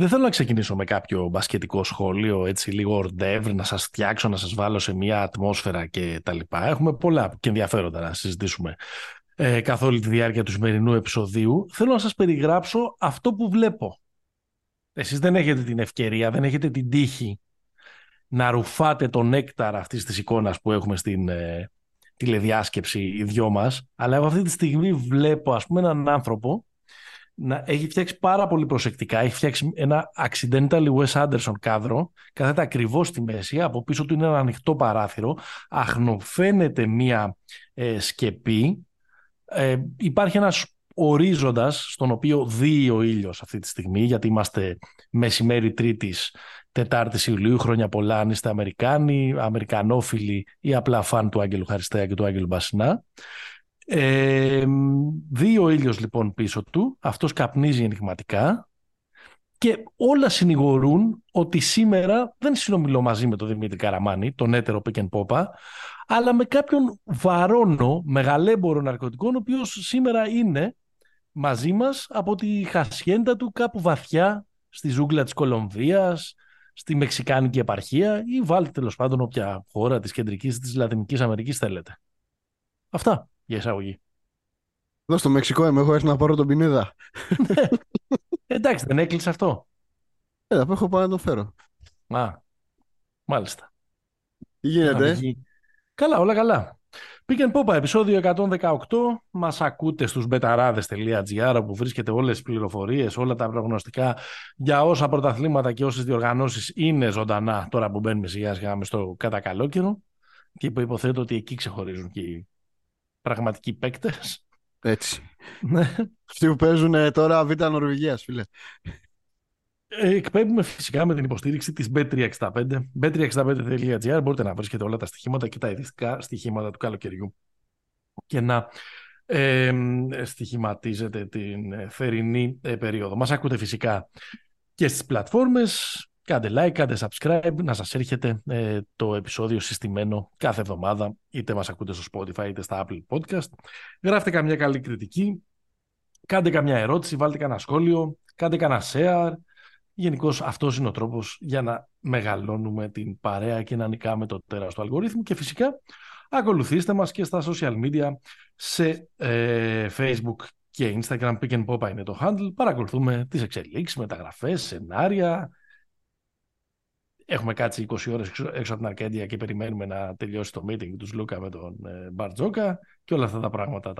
Δεν θέλω να ξεκινήσω με κάποιο μπασκετικό σχόλιο, έτσι λίγο ορντεύρ, να σας φτιάξω, να σας βάλω σε μια ατμόσφαιρα και τα λοιπά. Έχουμε πολλά και ενδιαφέροντα να συζητήσουμε καθ' όλη τη διάρκεια του σημερινού επεισοδίου. Θέλω να σας περιγράψω αυτό που βλέπω. Εσείς δεν έχετε την ευκαιρία, δεν έχετε την τύχη να ρουφάτε το νέκταρ αυτής της εικόνας που έχουμε στην τηλεδιάσκεψη οι δυο μας, αλλά εγώ αυτή τη στιγμή βλέπω, ας πούμε, έναν άνθρωπο να έχει φτιάξει πάρα πολύ προσεκτικά, έχει φτιάξει ένα accidental Wes Anderson κάδρο, κάθεται ακριβώς στη μέση, από πίσω του είναι ένα ανοιχτό παράθυρο, αχνοφαίνεται μία σκεπή, υπάρχει ένας ορίζοντας στον οποίο δει ο ήλιος αυτή τη στιγμή, γιατί είμαστε μεσημέρι Τρίτης, 4η Ιουλίου, χρόνια πολλά αν είστε Αμερικάνοι, Αμερικανόφιλοι ή απλά φαν του Άγγελου Χαριστέα και του Άγγελου Μπασινά. Δει ο ήλιος λοιπόν πίσω του, αυτός καπνίζει ενηγματικά και όλα συνηγορούν ότι σήμερα δεν συνομιλώ μαζί με τον Δημήτρη Καραμάνη, τον έτερο pick and popa, αλλά με κάποιον βαρόνο, μεγαλέμπορο ναρκωτικών, ο οποίος σήμερα είναι μαζί μας από τη χασιέντα του κάπου βαθιά στη ζούγκλα της Κολομβίας, στη Μεξικάνικη επαρχία ή βάλτε τέλος πάντων όποια χώρα της κεντρικής της Λατινικής Αμερικής θέλετε. Αυτά για εισαγωγή. Εδώ στο Μεξικό έχω έρθει να πάρω τον Πινέδα. Εντάξει, δεν έκλεισε αυτό. Εδώ έχω πάει να το φέρω. Α, μάλιστα. Τι γίνεται? Καλά, όλα καλά. Pick and Popa, επεισόδιο 118. Μας ακούτε στους betarades.gr, όπου βρίσκεται όλες τις πληροφορίες, όλα τα προγνωστικά για όσα πρωταθλήματα και όσες διοργανώσεις είναι ζωντανά τώρα που μπαίνουμε σιγά σιγά στο κατά καλό καιρό. Και υποθέτω ότι εκεί ξεχωρίζουν και οι πραγματικοί παίκτες. Έτσι. Αυτοί που παίζουν τώρα Β' Νορβηγίας, φίλε. Εκπέμπουμε φυσικά με την υποστήριξη της Bet365. Bet365.gr μπορείτε να βρίσκετε όλα τα στοιχήματα και τα ειδικά στοιχήματα του καλοκαιριού και να στοιχηματίζετε την θερινή περίοδο. Μας ακούτε φυσικά και στις πλατφόρμες. Κάντε like, κάντε subscribe, να σας έρχεται το επεισόδιο συστημένο κάθε εβδομάδα. Είτε μας ακούτε στο Spotify είτε στα Apple Podcast. Γράφτε καμιά καλή κριτική, κάντε καμιά ερώτηση, βάλτε κανένα σχόλιο, κάντε κανένα share. Γενικώς αυτός είναι ο τρόπος για να μεγαλώνουμε την παρέα και να νικάμε το τέρας του αλγορίθμου. Και φυσικά ακολουθήστε μας και στα social media, σε Facebook και Instagram. Pick and Popa είναι το handle. Παρακολουθούμε τις εξελίξεις, μεταγραφές, σενάρια. Έχουμε κάτσει 20 ώρες έξω από την Αρκέντια και περιμένουμε να τελειώσει το meeting του Λούκα με τον Μπαρτζόκα και όλα αυτά τα πράγματα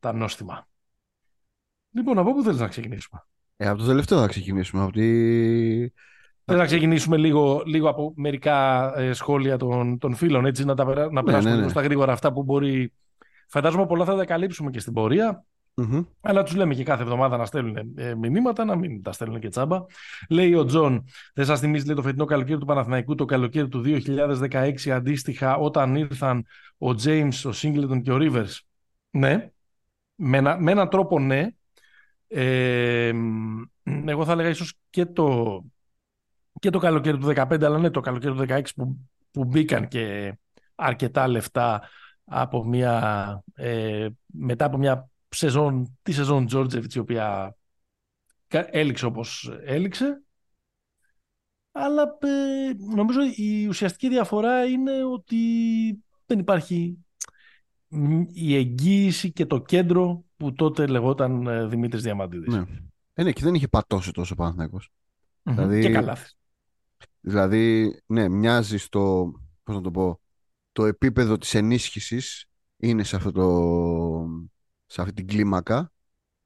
τα νόστιμα. Λοιπόν, από πού θέλεις να ξεκινήσουμε? Από το τελευταίο θα ξεκινήσουμε. Θέλω να ξεκινήσουμε λίγο από μερικά σχόλια των φίλων, έτσι να περάσουμε λίγο στα γρήγορα αυτά που μπορεί. Φαντάζομαι πολλά θα τα καλύψουμε και στην πορεία. Mm-hmm. Αλλά τους λέμε και κάθε εβδομάδα να στέλνουν μηνύματα, να μην τα στέλνουν και τσάμπα. Λέει ο Τζον, δεν σας θυμίζει το φετινό καλοκαίρι του Παναθηναϊκού, το καλοκαίρι του 2016 αντίστοιχα, όταν ήρθαν ο James, ο Singleton και ο Rivers? Ναι, με έναν τρόπο ναι. Εγώ θα έλεγα ίσως και το καλοκαίρι του 2015, αλλά ναι, το καλοκαίρι του 2016 που μπήκαν και αρκετά λεφτά μετά από μια τη σεζόν Τζόρτζεβιτς, η οποία έληξε όπως έληξε. Αλλά νομίζω η ουσιαστική διαφορά είναι ότι δεν υπάρχει η εγγύηση και το κέντρο που τότε λεγόταν Δημήτρης Διαμαντίδης. Ναι. Και δεν είχε πατώσει τόσο ο Παναθηναϊκός. Mm-hmm. Και καλάθι. Δηλαδή, ναι, μοιάζει στο, πώς να το πω, το επίπεδο της ενίσχυσης είναι σε αυτή την κλίμακα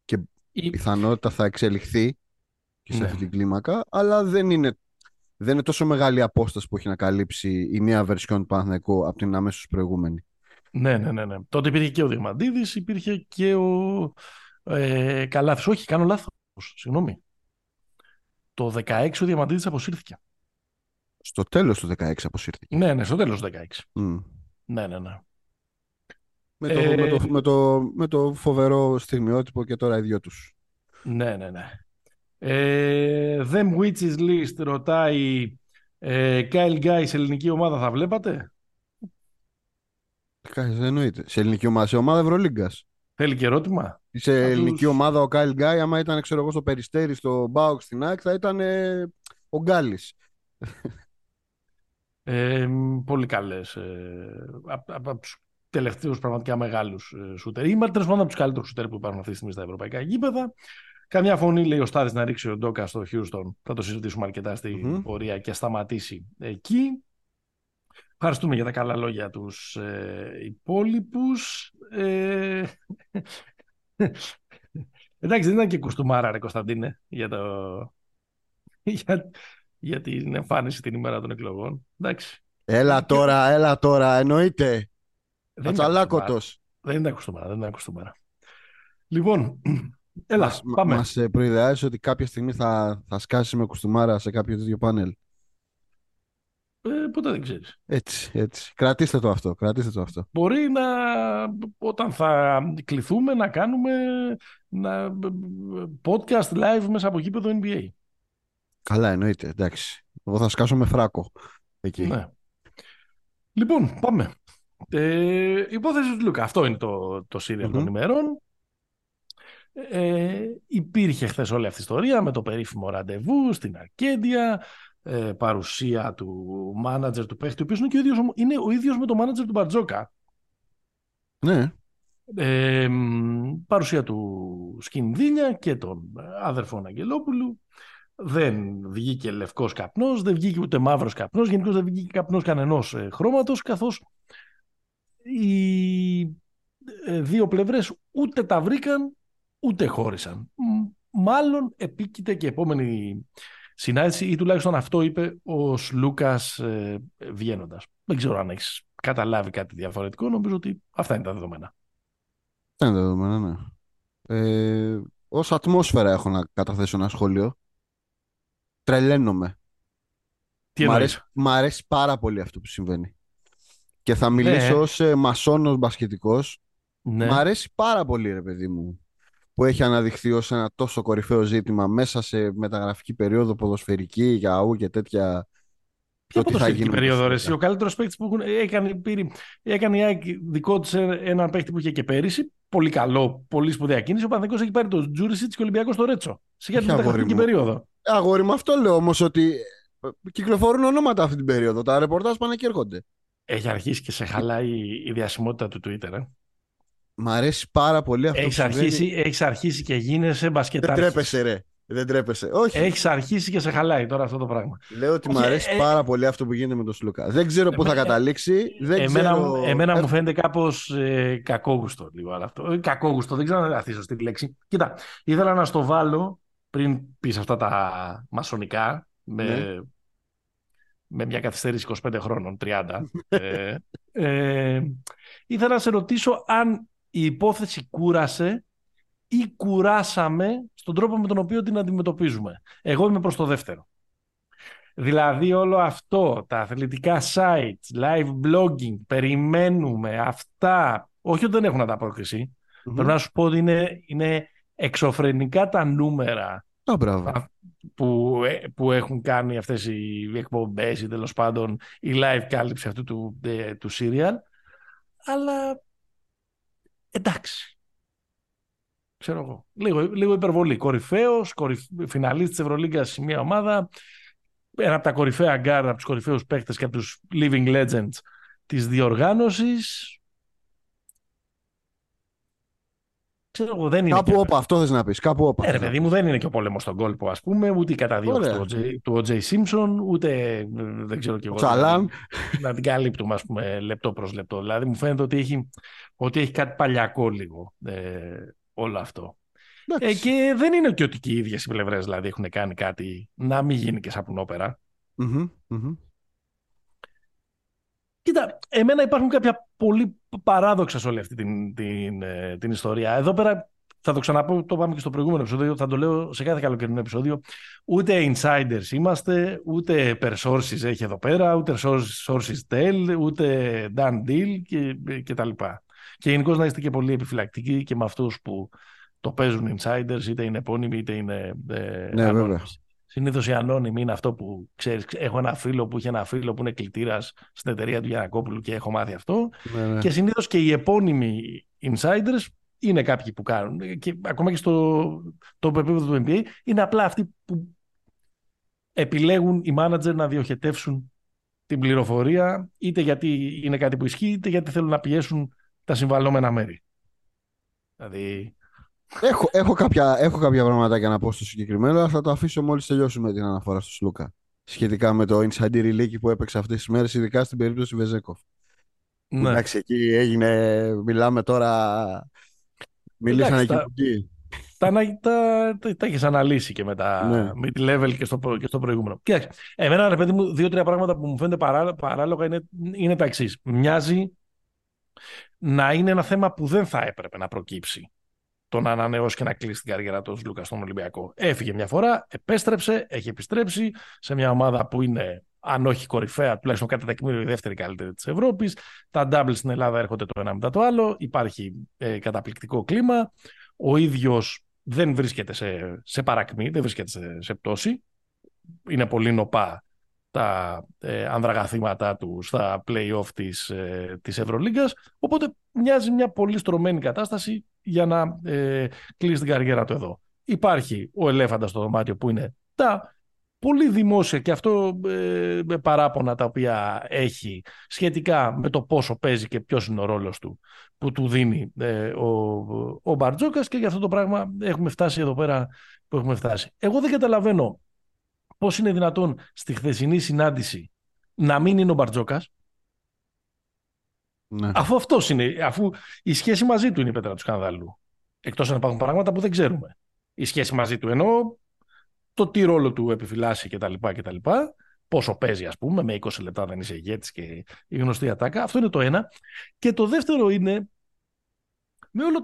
και η πιθανότητα θα εξελιχθεί και σε αυτή την κλίμακα, αλλά δεν είναι τόσο μεγάλη η απόσταση που έχει να καλύψει η μία βερσιόν του Παναθηναϊκού από την αμέσως προηγούμενη. Ναι. Τότε υπήρχε και ο Διαμαντίδης, υπήρχε και ο Καλάθης. Όχι, κάνω λάθος. Συγγνώμη. Το 16 ο Διαμαντίδης αποσύρθηκε. Στο τέλος του 16 αποσύρθηκε. Ναι, στο τέλος του 16. Mm. Ναι. Με το φοβερό στιγμιότυπο και τώρα οι δυο τους. Ναι. Them Witches List ρωτάει, Kyle Guy σε ελληνική ομάδα θα βλέπατε? Εννοείται. Σε ελληνική ομάδα, σε ομάδα Ευρωλίγκας. Θέλει και ερώτημα. σε ελληνική ομάδα ο Κάιλ Γκάι, άμα ήταν ξέρω εγώ στο Περιστέρι, στο Μπάουκ, στην ΑΕΚ, θα ήταν ο Γκάλης. Πολύ καλές. Από τους τελευταίους πραγματικά μεγάλους σούτερ. Είμαστε τέλος πάντων από τους καλύτερους σούτερ που υπάρχουν αυτή τη στιγμή στα ευρωπαϊκά γήπεδα. Καμιά φωνή, λέει ο Στάδης, να ρίξει ο Ντόκα στο Χιούστον. Θα το συζητήσουμε αρκετά στην πορεία και σταματήσει εκεί. Ευχαριστούμε για τα καλά λόγια τους υπόλοιπους. Εντάξει, δεν ήταν και κουστούμάρα, ρε Κωνσταντίνε, για την εμφάνιση την ημέρα των εκλογών. Εντάξει. Έλα τώρα, εννοείται. Ατσαλάκωτος. Δεν ήταν κουστούμαρα. Λοιπόν, έλα, πάμε. Μας προειδεάζεις ότι κάποια στιγμή θα σκάσει με κουστούμαρα σε κάποιο τέτοιο πάνελ. Ποτέ δεν ξέρεις. Έτσι. Κρατήστε το αυτό. Μπορεί να, όταν θα κληθούμε, να κάνουμε podcast live μέσα από γήπεδο NBA. Καλά, εννοείται. Εντάξει. Εγώ θα σκάσω με φράκο εκεί. Ναι. Λοιπόν, πάμε. Υπόθεση του Λούκα. Αυτό είναι το serial των ημερών. Υπήρχε χθες όλη αυτή η ιστορία με το περίφημο ραντεβού στην Αρκέντια. Παρουσία του μάνατζερ του παίχτη, ο οποίος είναι ο ίδιος με το μάνατζερ του Μπαρτζόκα. Ναι. Παρουσία του Σκινδίνια και των αδερφών Αγγελόπουλου. Δεν βγήκε λευκός καπνός, δεν βγήκε ούτε μαύρος καπνός, γενικώς δεν βγήκε καπνός κανενός χρώματος, καθώς οι δύο πλευρές ούτε τα βρήκαν ούτε χώρισαν. Μάλλον επίκειται και επόμενη συνάντηση, ή τουλάχιστον αυτό είπε ο Σλούκας βγαίνοντας. Δεν ξέρω αν έχεις καταλάβει κάτι διαφορετικό. Νομίζω ότι αυτά είναι τα δεδομένα. Αυτά είναι τα δεδομένα, ναι. Ως ατμόσφαιρα έχω να καταθέσω ένα σχόλιο. Τρελαίνομαι. Μ' αρέσει πάρα πολύ αυτό που συμβαίνει. Και θα μιλήσω ως μασόνος μπασκετικός. Ναι. Μ' αρέσει πάρα πολύ, ρε παιδί μου, που έχει αναδειχθεί ως ένα τόσο κορυφαίο ζήτημα μέσα σε μεταγραφική περίοδο, ποδοσφαιρική, γιαού και τέτοια. Ποια ποδοσφαιρική περίοδο, ρε? Ο καλύτερος παίκτης που έκανε δικό της έναν παίκτη που είχε και πέρυσι. Πολύ καλό, πολύ σπουδαία κίνηση. Ο Παναθηναϊκός έχει πάρει τον Τζούρισιτς και ο Ολυμπιακός το Ρέτσο. Σε για την μεταγραφική περίοδο. Αγόρι μου, αυτό λέω όμως, ότι κυκλοφορούν ονόματα αυτή την περίοδο. Τα ρεπορτάζ πάνε και έρχονται. Έχει αρχίσει και σε χαλάει η διασημότητα του Twitter. Μ' αρέσει πάρα πολύ αυτό. Έχεις αρχίσει και γίνεσαι μπασκετάρχης. Δεν τρέπεσαι. Όχι. Έχεις αρχίσει και σε χαλάει τώρα αυτό το πράγμα. Λέω ότι μ' αρέσει πάρα πολύ αυτό που γίνεται με τον Σλούκα. Δεν ξέρω πού θα καταλήξει. Εμένα μου φαίνεται κάπως κακόγουστο λίγο αυτό. Κακόγουστο, δεν ξέρω να αυτή σωστή τη λέξη. Κοίτα, ήθελα να στο βάλω πριν πεις αυτά τα μασονικά με μια καθυστέρηση 25 χρόνων, 30. Ήθελα να σε ρωτήσω αν η υπόθεση κούρασε ή κουράσαμε στον τρόπο με τον οποίο την αντιμετωπίζουμε. Εγώ είμαι προς το δεύτερο. Δηλαδή όλο αυτό, τα αθλητικά sites, live blogging, περιμένουμε αυτά, όχι ότι δεν έχουν ανταπόκριση, πρέπει να σου πω ότι είναι εξωφρενικά τα νούμερα που έχουν κάνει αυτές οι εκπομπές ή τέλος πάντων η live κάλυψη αυτού του serial, αλλά εντάξει. Ξέρω εγώ. Λίγο υπερβολή. Κορυφαίος, φιναλίστ της Ευρωλίγκας σε μια ομάδα. Ένα από τα κορυφαία γκάρ, από τους κορυφαίους παίκτες και από τους living legends της διοργάνωσης. Ξέρω εγώ, δεν είναι. Κάπου όπα, αυτό θες να πεις. Ρε παιδί μου, δεν είναι και ο πόλεμος στον κόλπο, ας πούμε, ούτε η καταδίωξη του O.J. Simpson, ούτε δεν ξέρω κι εγώ. Τσαλάν. Να την καλύπτουμε, ας πούμε, λεπτό προς λεπτό. Δηλαδή μου φαίνεται ότι έχει κάτι παλιακό λίγο. Όλο αυτό. Και δεν είναι ότι οι ίδιες οι πλευρές δηλαδή έχουν κάνει κάτι να μην γίνει και σαπουνόπερα. Κοίτα, εμένα υπάρχουν κάποια πολύ παράδοξα σε όλη αυτή την ιστορία. Εδώ πέρα θα το ξαναπώ, το πάμε και στο προηγούμενο επεισόδιο, θα το λέω σε κάθε καλοκαιρινό επεισόδιο. Ούτε insiders είμαστε, ούτε per sources έχει εδώ πέρα, ούτε sources tell, ούτε done deal και τα λοιπά. Και γενικώς να είστε και πολύ επιφυλακτικοί και με αυτούς που το παίζουν insiders, είτε είναι επώνυμοι είτε είναι ανώνυμοι. Συνήθως οι ανώνυμοι είναι αυτό που ξέρεις. Έχω ένα φίλο που είχε ένα φίλο που είναι κλητήρας στην εταιρεία του Γιανακόπουλου και έχω μάθει αυτό. Και συνήθως και οι επώνυμοι insiders είναι κάποιοι που κάνουν. Και ακόμα και στο επίπεδο του NBA, είναι απλά αυτοί που επιλέγουν οι μάνατζερ να διοχετεύσουν την πληροφορία, είτε γιατί είναι κάτι που ισχύει, είτε γιατί θέλουν να πιέσουν τα συμβαλλόμενα μέρη. Δηλαδή... Έχω κάποια πραγματάκια να πω στο συγκεκριμένο, αλλά θα το αφήσω μόλις τελειώσουμε την αναφορά στο Σλούκα. Σχετικά με το insider league που έπαιξε αυτές τις μέρες, ειδικά στην περίπτωση Βεζέκοφ. Ναι. Εντάξει, εκεί έγινε, μιλάμε τώρα, μιλήσανε εκεί που εκεί. Τα έχεις αναλύσει και με τα mid-level και στο προηγούμενο. Κοιτάξτε, εμένα, ρε παιδί μου, 2-3 πράγματα που μου φαίνονται παράλογα είναι τα εξής. Μοιάζει να είναι ένα θέμα που δεν θα έπρεπε να προκύψει. Το να ανανεώσει και να κλείσει την καριέρα του Λούκα στον Ολυμπιακό. Έφυγε μια φορά, επέστρεψε, έχει επιστρέψει σε μια ομάδα που είναι, αν όχι κορυφαία, τουλάχιστον κατά τεκμήριο η δεύτερη καλύτερη της Ευρώπης. Τα doubles στην Ελλάδα έρχονται το ένα μετά το άλλο. Υπάρχει καταπληκτικό κλίμα. Ο ίδιος δεν βρίσκεται σε παρακμή, δεν βρίσκεται σε πτώση. Είναι πολύ νοπά τα ανδραγαθήματά του στα play-off της Ευρωλίγκας. Οπότε μοιάζει μια πολύ στρωμένη κατάσταση για να κλείσει την καριέρα του εδώ. Υπάρχει ο ελέφαντας στο δωμάτιο που είναι τα πολύ δημόσια και αυτό με παράπονα τα οποία έχει σχετικά με το πόσο παίζει και ποιος είναι ο ρόλος του που του δίνει ο Μπαρτζόκας, και για αυτό το πράγμα έχουμε φτάσει εδώ πέρα που έχουμε φτάσει. Εγώ δεν καταλαβαίνω πώς είναι δυνατόν στη χθεσινή συνάντηση να μην είναι ο Μπαρτζόκας. Ναι. Αφού η σχέση μαζί του είναι η πέτρα του σκανδάλου. Εκτός αν υπάρχουν πράγματα που δεν ξέρουμε. Η σχέση μαζί του εννοώ το τι ρόλο του επιφυλάσσει κτλ. Πόσο παίζει, ας πούμε, με 20 λεπτά δεν είσαι ηγέτης και η γνωστή ατάκα. Αυτό είναι το ένα. Και το δεύτερο είναι με όλο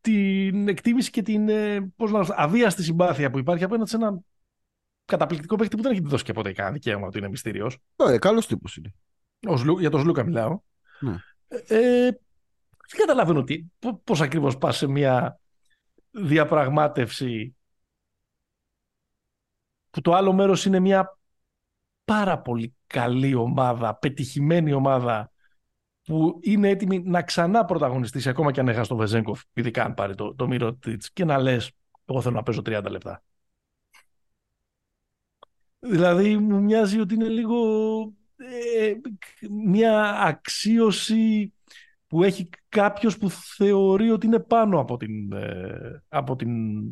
την εκτίμηση και την αβίαστη συμπάθεια που υπάρχει απέναντι σε έναν καταπληκτικό παίκτη που δεν έχει δώσει και ποτέ κανένα δικαίωμα ότι είναι μυστήριο. Καλός τύπος είναι. Για τον Σλούκα μιλάω. Ναι. Δεν καταλαβαίνω πώς ακριβώς πας σε μια διαπραγμάτευση που το άλλο μέρος είναι μια πάρα πολύ καλή ομάδα, πετυχημένη ομάδα που είναι έτοιμη να ξανά πρωταγωνιστήσει ακόμα και αν έχασε τον Βεζέγκοφ, ειδικά αν πάρει το Μιροτίτς, και να λες εγώ θέλω να παίζω 30 λεπτά. Δηλαδή μου μοιάζει ότι είναι λίγο... μια αξίωση που έχει κάποιος που θεωρεί ότι είναι πάνω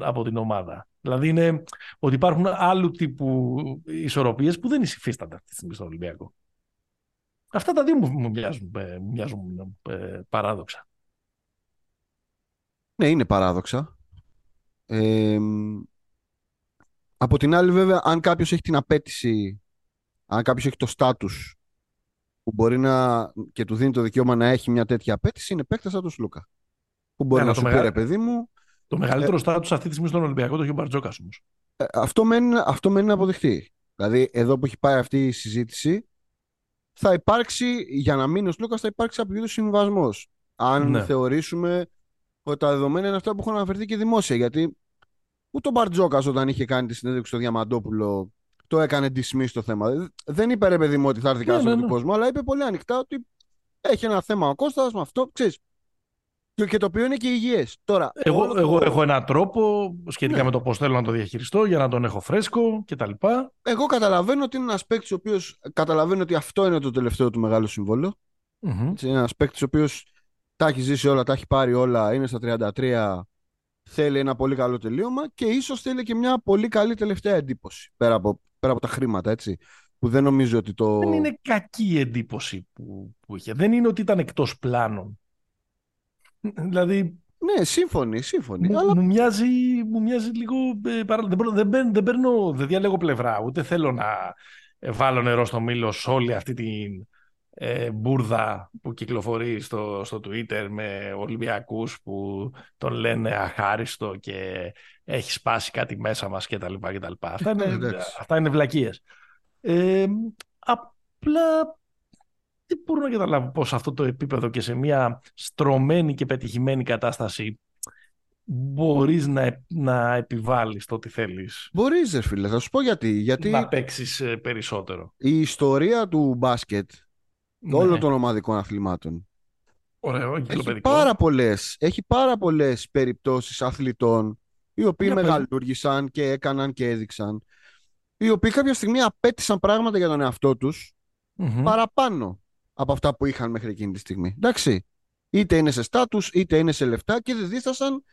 από την ομάδα. Δηλαδή είναι ότι υπάρχουν άλλου τύπου ισορροπίες που δεν υφίστανται αυτή τη στιγμή στο Ολυμπιακό. Αυτά τα δύο μου μοιάζουν παράδοξα. Ναι, είναι παράδοξα. Από την άλλη βέβαια, αν κάποιος έχει την απέτηση, αν κάποιος έχει το στάτους που μπορεί να και του δίνει το δικαίωμα να έχει μια τέτοια απέτηση, είναι παίκτας σαν τον Σλούκα. Που μπορεί να σου πει, παιδί μου. Το μεγαλύτερο στάτους αυτή τη στιγμή στον Ολυμπιακό το έχει ο Μπαρτζόκας όμως. Αυτό μένει να αποδειχτεί. Δηλαδή, εδώ που έχει πάει αυτή η συζήτηση, θα υπάρξει, για να μείνει ο Σλούκας, θα υπάρξει κάποιο είδους συμβιβασμός. Αν θεωρήσουμε ότι τα δεδομένα είναι αυτά που έχουν αναφερθεί και δημόσια. Γιατί ούτε ο Μπαρτζόκας, όταν είχε κάνει τη συνέντευξη στο Διαμαντόπουλο, το έκανε dismiss το θέμα. Δεν είπε, ρε παιδί μου, ότι θα έρθει κάποιο στον κόσμο, αλλά είπε πολύ ανοιχτά ότι έχει ένα θέμα ο Κώστας με αυτό, ξέρεις. Και το οποίο είναι και υγιές. Τώρα, εγώ έχω έναν τρόπο σχετικά με το πώς θέλω να το διαχειριστώ για να τον έχω φρέσκο κτλ. Εγώ καταλαβαίνω ότι είναι ένας παίκτης ο οποίος καταλαβαίνει ότι αυτό είναι το τελευταίο του μεγάλο συμβόλαιο. Mm-hmm. Είναι ένας παίκτης ο οποίος τα έχει ζήσει όλα, τα έχει πάρει όλα, είναι στα 33. Θέλει ένα πολύ καλό τελείωμα και ίσως θέλει και μια πολύ καλή τελευταία εντύπωση. Πέρα από τα χρήματα, έτσι. Που δεν νομίζω ότι το. Δεν είναι κακή η εντύπωση που είχε. Δεν είναι ότι ήταν εκτός πλάνων. Δηλαδή. Ναι, σύμφωνοι. Αλλά... Μου μοιάζει λίγο. Δεν διαλέγω πλευρά. Ούτε θέλω να βάλω νερό στο μήλο σε όλη αυτή την μπούρδα που κυκλοφορεί στο Twitter με Ολυμπιακούς που τον λένε αχάριστο και έχει σπάσει κάτι μέσα μας κτλ. Αυτά είναι βλακίες. Απλά δεν μπορώ να καταλάβω πώς αυτό το επίπεδο και σε μια στρωμένη και πετυχημένη κατάσταση μπορείς να επιβάλλεις το τι θέλεις. Μπορείς, ρε φίλε, θα σου πω γιατί. Να παίξεις περισσότερο. Η ιστορία του μπάσκετ όλων των ομαδικών αθλημάτων Ωραίο, έχει πάρα πολλές περιπτώσεις αθλητών οι οποίοι μεγαλούργησαν και έκαναν και έδειξαν, οι οποίοι κάποια στιγμή απέτησαν πράγματα για τον εαυτό τους παραπάνω από αυτά που είχαν μέχρι εκείνη τη στιγμή. Εντάξει, είτε είναι σε στάτους, είτε είναι σε λεφτά, και δεν δίστασαν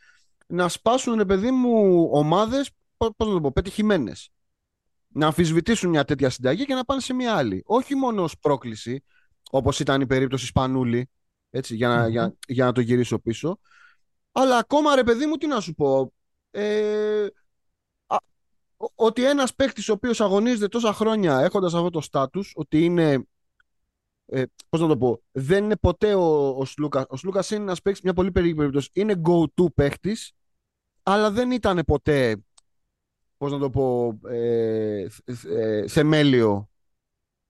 να σπάσουν, ρε παιδί μου, ομάδες, πώς να το πω, πετυχημένες. Να αμφισβητήσουν μια τέτοια συνταγή και να πάνε σε μια άλλη. Όχι μόνο ως πρόκληση, όπως ήταν η περίπτωση Σπανούλη, έτσι, για να το γυρίσω πίσω, αλλά ακόμα, ρε παιδί μου, τι να σου πω, ότι ένας παίκτης ο οποίος αγωνίζεται τόσα χρόνια έχοντας αυτό το στάτους, ότι είναι, πώς να το πω, δεν είναι ποτέ ο Σλούκας. Ο Σλούκας είναι ένας παίκτης, μια πολύ περίπτωση, είναι go-to παίκτης, αλλά δεν ήταν ποτέ, πώς να το πω, θεμέλιο,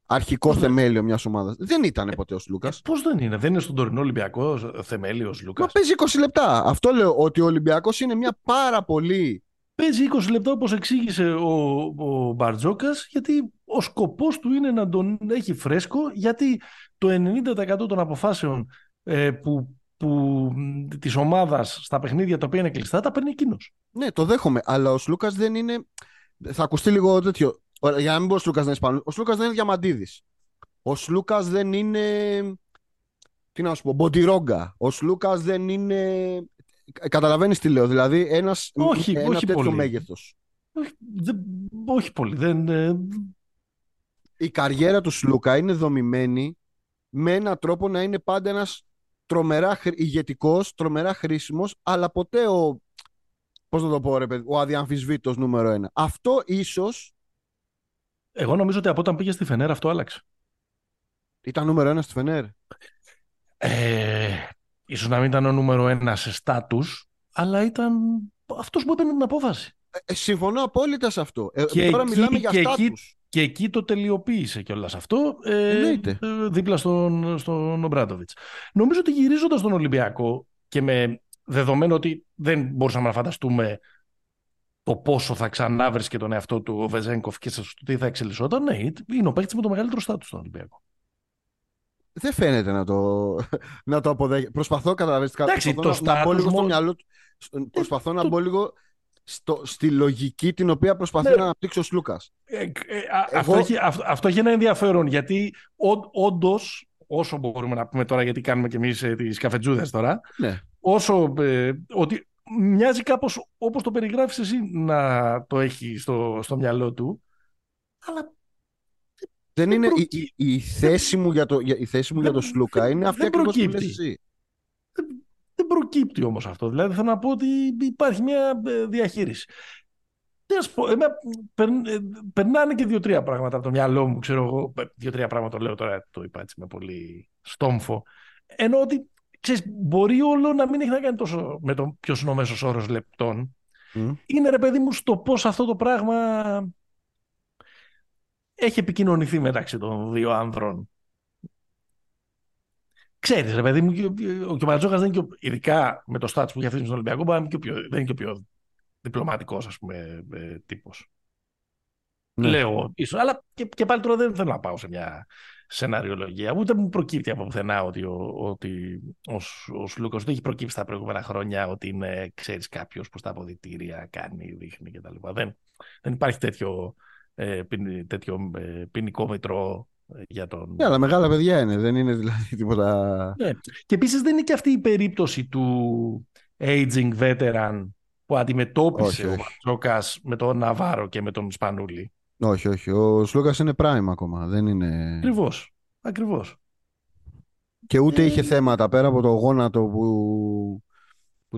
αρχικό θεμέλιο μιας ομάδας. Δεν ήταν ποτέ ο Σλούκας. Πώς δεν είναι, δεν είναι στον τωρινό Ολυμπιακό θεμέλιο ο Σλούκας. Μα παίζει 20 λεπτά. Αυτό λέω, ότι ο Ολυμπιακός είναι μια πάρα πολύ. Παίζει 20 λεπτά, όπως εξήγησε ο Μπαρτζόκας, γιατί ο σκοπός του είναι να τον έχει φρέσκο, γιατί το 90% των αποφάσεων της ομάδας στα παιχνίδια τα οποία είναι κλειστά τα παίρνει εκείνος. Ναι, το δέχομαι, αλλά ο Σλούκας δεν είναι. Θα ακουστεί λίγο τέτοιο. Για να μην πω ο Σλούκας δεν είναι Ισπανός. Ο Σλούκας δεν είναι Διαμαντίδης. Ο Σλούκας δεν είναι. Τι να σου πω, Μποντιρόγκα. Ο Σλούκας δεν είναι. Καταλαβαίνεις τι λέω, δηλαδή ένα τέτοιο πολύ μέγεθος. Όχι πολύ. Η καριέρα του Σλούκα είναι δομημένη με έναν τρόπο να είναι πάντα ένας τρομερά ηγετικός, τρομερά χρήσιμος, αλλά ποτέ ο αδιαμφισβήτητος νούμερο ένα. Αυτό ίσως. Εγώ νομίζω ότι από όταν πήγε στη Φενέρ αυτό άλλαξε. Ήταν νούμερο ένα στη Φενέρ. Ίσως να μην ήταν ο νούμερο ένα σε στάτους, αλλά ήταν αυτός που έπαιρνε την απόφαση. Συμφωνώ απόλυτα σε αυτό. Τώρα μιλάμε για στάτους. Και εκεί το τελειοποίησε κιόλας αυτό, δίπλα στον Ομπράντοβιτς. Νομίζω ότι γυρίζοντας στον Ολυμπιακό και με δεδομένο ότι δεν μπορούσαμε να φανταστούμε το πόσο θα ξανά βρίσκε τον εαυτό του ο Βεζένκοφ και στο τι θα εξελισσόταν, ναι, είναι ο παίκτης με το μεγαλύτερο στάτους στον Ολυμπιακό. Δεν φαίνεται να το αποδέχεται. Προσπαθώ, καταλαβαίνετε, προσπαθώ να μπω λίγο στη λογική την οποία προσπαθεί να αναπτύξει ο Σλούκας. Αυτό έχει ένα ενδιαφέρον, γιατί όντως, όσο μπορούμε να πούμε τώρα, γιατί κάνουμε κι εμείς τις καφετζούδες τώρα, ναι, όσο ότι μοιάζει κάπως όπως το περιγράφεις εσύ να το έχει στο μυαλό του, αλλά δεν είναι η θέση μου για το Σλούκα είναι αυτή που λες εσύ. Δεν προκύπτει όμως αυτό. Δηλαδή θέλω να πω ότι υπάρχει μια διαχείριση. Περνάνε και 2-3 πράγματα από το μυαλό μου, ξέρω εγώ. 2-3 πράγματα λέω τώρα, το είπα έτσι με πολύ στόμφο. Ενώ ότι μπορεί όλο να μην έχει να κάνει τόσο με τον ποιος είναι ο μέσος όρος λεπτών. Είναι, ρε παιδί μου, στο πώς αυτό το πράγμα έχει επικοινωνηθεί μεταξύ των δύο άνδρων. Ξέρεις, ρε παιδί μου, και ο Μπαρτζόκας δεν είναι ειδικά με το στάτους που είχε αφήσει στον Ολυμπιακό, δεν είναι και ο πιο διπλωματικός, ας πούμε, τύπος. Ναι. Λέω ίσως, αλλά και πάλι τώρα δεν θέλω να πάω σε μια σεναριολογία. Ούτε μου προκύπτει από πουθενά ότι ο Σλούκας δεν έχει προκύψει τα προηγούμενα χρόνια ότι είναι, ξέρεις, κάποιος που στα αποδυτήρια κάνει, δείχνει κτλ. Δεν υπάρχει τέτοιο ποινικό μετρό για τον. Ναι, αλλά μεγάλα παιδιά είναι, δεν είναι δηλαδή τίποτα. Ναι. Και επίσης δεν είναι και αυτή η περίπτωση του aging veteran που αντιμετώπισε ο Μπαρτζόκας με τον Ναβάρο και με τον Σπανούλη. Όχι, όχι. Ο Σλούκας είναι prime ακόμα. Δεν είναι. Ακριβώς. Και ούτε είχε θέματα πέρα από το γόνατο που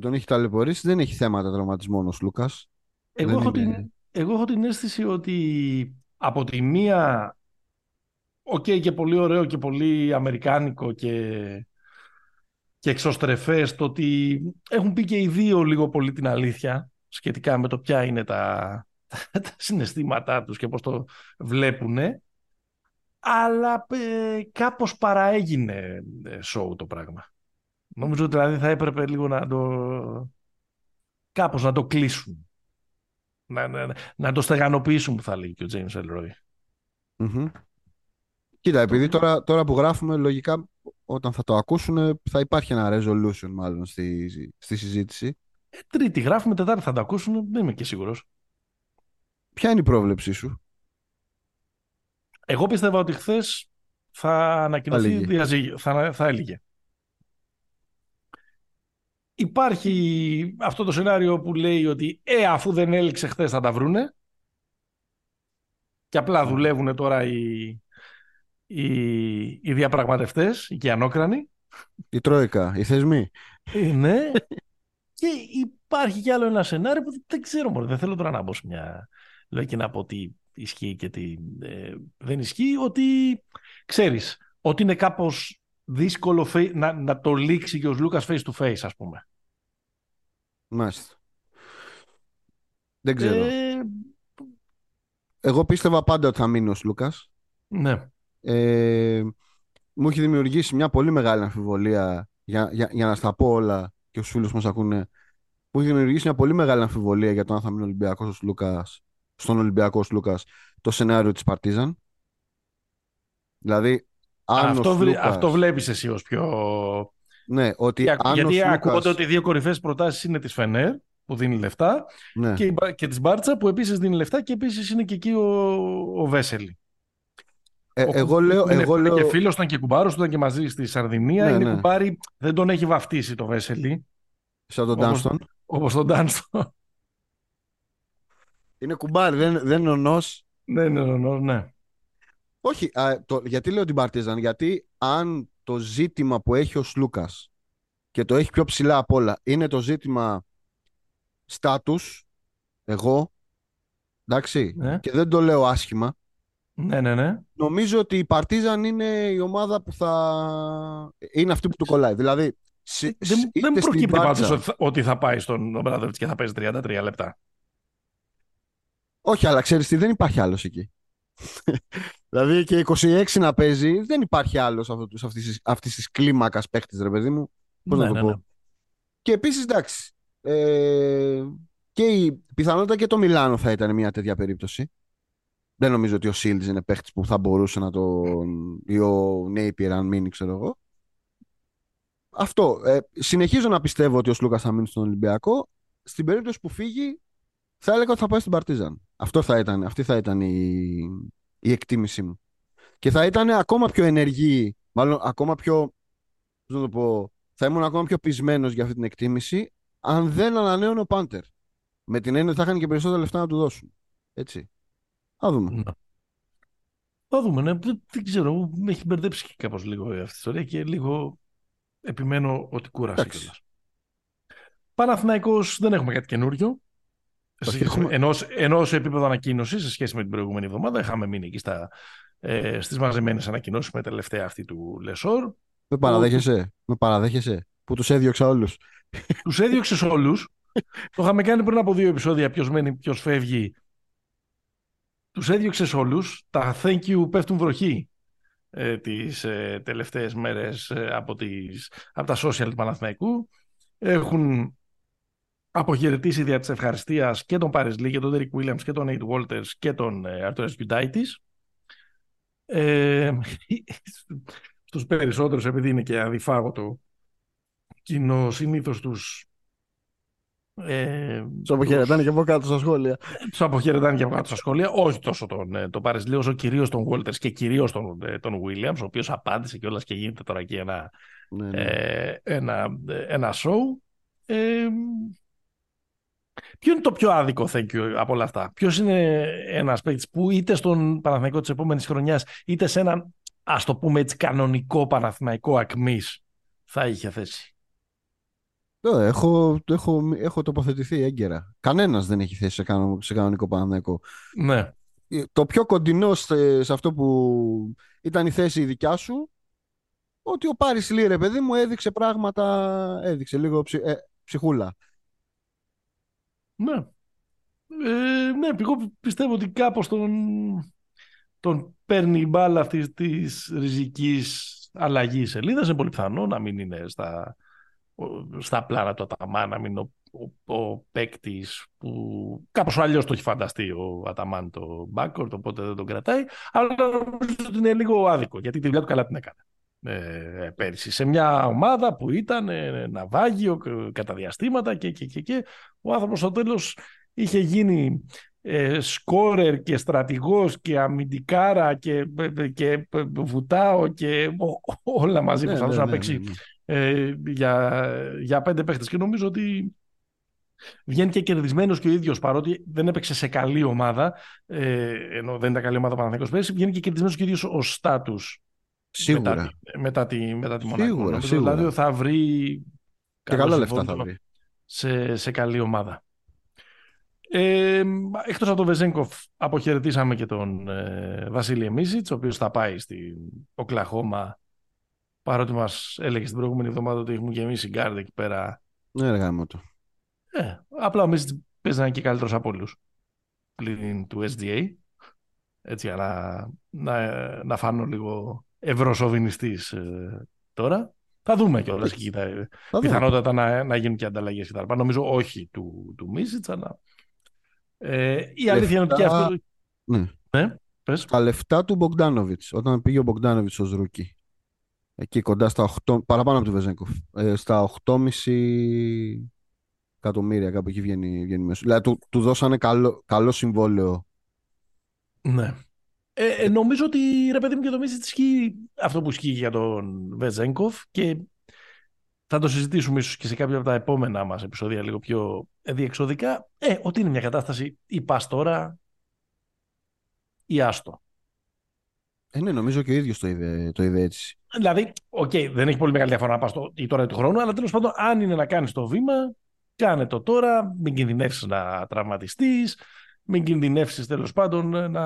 τον είχε ταλαιπωρήσει. Δεν έχει θέματα τραυματισμών ο Σλούκας. Εγώ έχω την αίσθηση ότι από τη μία, και πολύ ωραίο και πολύ αμερικάνικο και εξωστρεφές το ότι έχουν πει και οι δύο λίγο πολύ την αλήθεια σχετικά με το ποια είναι τα συναισθήματά τους και πώς το βλέπουνε, αλλά κάπως παραέγινε show το πράγμα. Νομίζω ότι δηλαδή θα έπρεπε λίγο να το κλείσουν. Να το στεγανοποιήσουν, που θα λέει και ο James Ellroy. Κοίτα, επειδή τώρα που γράφουμε, λογικά όταν θα το ακούσουν θα υπάρχει ένα resolution μάλλον στη συζήτηση. Τρίτη γράφουμε, Τετάρτη θα το ακούσουν, δεν είμαι και σίγουρος. Ποια είναι η πρόβλεψή σου? Εγώ πίστευα ότι χθες θα ανακοινωθεί διαζύγιο, θα έλεγε. Υπάρχει αυτό το σενάριο που λέει ότι αφού δεν έληξε χθες θα τα βρούνε και απλά δουλεύουν τώρα οι διαπραγματευτές, οι ανόκρανοι. Η Τρόικα, οι θεσμοί. Ναι. Και υπάρχει κι άλλο ένα σενάριο που δεν ξέρω μόνο, δεν θέλω τώρα να μπω σε μια λογική να πω τι ισχύει και τι δεν ισχύει, ότι ξέρεις ότι είναι κάπως δύσκολο να το λήξει και ο Λούκας face to face, ας πούμε. Μάλιστα. Δεν ξέρω. Εγώ πίστευα πάντα ότι θα μείνει ο Λούκας. Ναι. Μου έχει δημιουργήσει μια πολύ μεγάλη αμφιβολία για να στα πω όλα και στους φίλους μας ακούνε. Μου έχει δημιουργήσει μια πολύ μεγάλη αμφιβολία για το αν θα μείνει ο Ολυμπιακός Λούκας, στον Ολυμπιακό Λούκας, το σενάριο της Παρτίζαν. Δηλαδή αυτό βλέπεις εσύ ως πιο... Ναι, ότι γιατί ακούγονται ότι οι δύο κορυφαίες προτάσεις είναι της Φενέρ που δίνει λεφτά, ναι, και της Μπάρτσα που επίσης δίνει λεφτά και επίσης είναι και εκεί ο Βέσελη. Εγώ λέω... Και φίλος ήταν και κουμπάρος, ήταν και μαζί στη Σαρδινία. Ναι, είναι κουμπάρι, δεν τον έχει βαφτίσει το Βέσελη. Σαν τον Ντάνστον. Όπως τον Ντάνστον. Είναι κουμπάρι, δεν είναι ονός. Δεν είναι ονός, ναι. Όχι, γιατί λέω την Παρτίζαν? Γιατί αν το ζήτημα που έχει ο Σλούκας, και το έχει πιο ψηλά απ' όλα, είναι το ζήτημα στάτους, εγώ, εντάξει, ναι, και δεν το λέω άσχημα, ναι, νομίζω ότι η Παρτίζαν είναι η ομάδα που θα... είναι αυτή που του κολλάει. Δηλαδή, δεν προκύπτει πάντως ότι θα πάει στον Μπράδοβιτς και θα παίζει 33 λεπτά. Όχι, αλλά ξέρεις τι, δεν υπάρχει άλλος εκεί. Δηλαδή και 26 να παίζει, δεν υπάρχει άλλος αυτής της κλίμακας παίχτης, ρε παιδί μου. Πώς να το πω. Και επίσης, εντάξει, και η πιθανότητα και το Μιλάνο θα ήταν μια τέτοια περίπτωση. Δεν νομίζω ότι ο Σίλντς είναι παίχτης που θα μπορούσε να τον, ή ο Νέιπιερ αν μείνει, ξέρω εγώ. Αυτό, συνεχίζω να πιστεύω ότι ο Σλούκας θα μείνει στον Ολυμπιακό. Στην περίπτωση που φύγει θα έλεγα ότι θα πάει στην Παρτίζαν. Αυτή θα ήταν η εκτίμησή μου. Και θα ήταν ακόμα πιο ενεργή, μάλλον ακόμα πιο, πώς να το πω, θα ήμουν ακόμα πιο πεισμένος για αυτή την εκτίμηση, αν δεν ανανέωνε ο Πάντερ. Με την έννοια ότι θα είχαν και περισσότερα λεφτά να του δώσουν. Έτσι. Θα δούμε. Να. Θα δούμε, ναι. Δεν ξέρω, με έχει μπερδέψει και κάπως λίγο αυτή η ιστορία και λίγο επιμένω ότι κουράζει κιόλας. Παναθηναϊκός, δεν έχουμε κάτι καινούριο. Ενώ σε επίπεδο ανακοίνωση σε σχέση με την προηγούμενη εβδομάδα, είχαμε μείνει εκεί στις μαζεμένες ανακοινώσεις με τελευταία αυτή του Λεσόρ. Με παραδέχεσαι που τους έδιωξα όλους. Τους έδιωξες όλους. Το είχαμε κάνει πριν από 2 επεισόδια. Ποιος μένει, ποιος φεύγει. Τους έδιωξες όλους. Τα thank you πέφτουν βροχή τις τελευταίες μέρες από τα social του Παναθηναϊκού. Έχουν αποχαιρετήσει δια της ευχαριστίας και τον Παρεσλή και τον Ντέρικ Βίλιαμς και τον Νέιτ Γουόλτερς και τον Αρτούρας Γιουντάιτης. Στους περισσότερους, επειδή είναι και αδιφάγωτο κοινό, συνήθως τους τους αποχαιρετάνε και από κάτω στα σχόλια. Τους αποχαιρετάνε και από κάτω στα σχόλια. Όχι τόσο τον Παρεσλή όσο κυρίως τον Γουόλτερς και κυρίως τον Βίλιαμς, ο οποίος απάντησε κιόλας και γίνεται τώρα εκεί ένα show. Ποιο είναι το πιο άδικο thank you από όλα αυτά? Ποιος είναι ένας παίκτης που είτε στον Παναθηναϊκό της επόμενης χρονιάς είτε σε έναν, ας το πούμε έτσι, κανονικό Παναθηναϊκό ακμής θα είχε θέση? Έχω τοποθετηθεί έγκαιρα. Κανένας δεν έχει θέση σε κανονικό Παναθηναϊκό. Ναι. Το πιο κοντινό σε αυτό που ήταν η θέση η δικιά σου, ότι ο Πάρης Λί, ρε παιδί μου, έδειξε πράγματα, έδειξε λίγο ψυχούλα. Ναι, ναι, εγώ πιστεύω ότι κάπως τον παίρνει η μπάλα αυτής της ριζικής αλλαγής σελίδας. Είναι πολύ πιθανό να μην είναι στα πλάνα του Αταμάν, να μην είναι ο παίκτης που κάπως αλλιώς το έχει φανταστεί ο Αταμάν το backcourt, οπότε δεν τον κρατάει, αλλά νομίζω ότι είναι λίγο άδικο, γιατί τη δουλειά του καλά την έκανε. πέρυσι, σε μια ομάδα που ήταν ναυάγιο κατά διαστήματα και ο άνθρωπος στο τέλος είχε γίνει σκόρερ και στρατηγός και αμυντικάρα και βουτάω και όλα μαζί που θα να παίξει για 5 παίχτες, και νομίζω ότι βγαίνει και κερδισμένος και ο ίδιος, παρότι δεν έπαιξε σε καλή ομάδα, ενώ δεν ήταν καλή ομάδα Παναθηναϊκός πέρυσι, βγαίνει και κερδισμένος και ο ίδιος ως στάτους. Σίγουρα. Μετά τη Μονακό. Σίγουρα. Δηλαδή θα βρει. Και καλά λεφτά θα βρει. Σε καλή ομάδα. Εκτός από τον Βεζένκοφ, αποχαιρετήσαμε και τον Βασίλη Μίσιτς, ο οποίος θα πάει στην Οκλαχώμα. Παρότι μας έλεγε την προηγούμενη εβδομάδα ότι έχουμε και εμείς οι γκάρντ εκεί πέρα. Ναι, εργάμο του. Απλά ο Μίσιτς παίζει να είναι και καλύτερος από όλους. Πλην του SDA. Έτσι, για να φάνω λίγο ευρωσοβινιστής τώρα. Θα δούμε κιόλας και πιθανότατα να γίνουν και ανταλλαγές κτλ. Νομίζω όχι του Μίσιτς, αλλά. Η αλήθεια είναι ότι και αυτό. Ναι. Πες. Τα λεφτά του Μπογκντάνοβιτς, όταν πήγε ο Μπογκντάνοβιτς ως ρούκι. Εκεί κοντά στα 8, παραπάνω από τον Βεζένκοφ. Στα 8,5 εκατομμύρια, κάπου εκεί βγαίνει μέσα. Δηλαδή του δώσανε καλό συμβόλαιο. Ναι. Νομίζω ότι ρε παιδί μου και το Μίσιτς σκύει αυτό που σκύει για τον Βεζένκοφ, και θα το συζητήσουμε ίσως και σε κάποια από τα επόμενα μας επεισόδια λίγο πιο διεξοδικά. Ότι είναι μια κατάσταση ή πας τώρα ή άστο. Ναι, νομίζω και ο ίδιος το είδε έτσι. Δηλαδή, δεν έχει πολύ μεγάλη διαφορά να πας ή τώρα ή του χρόνου, αλλά τέλος πάντων, αν είναι να κάνεις το βήμα, κάνε το τώρα, μην κινδυνεύσεις να τραυματιστείς. Μην κινδυνεύσεις τέλος πάντων να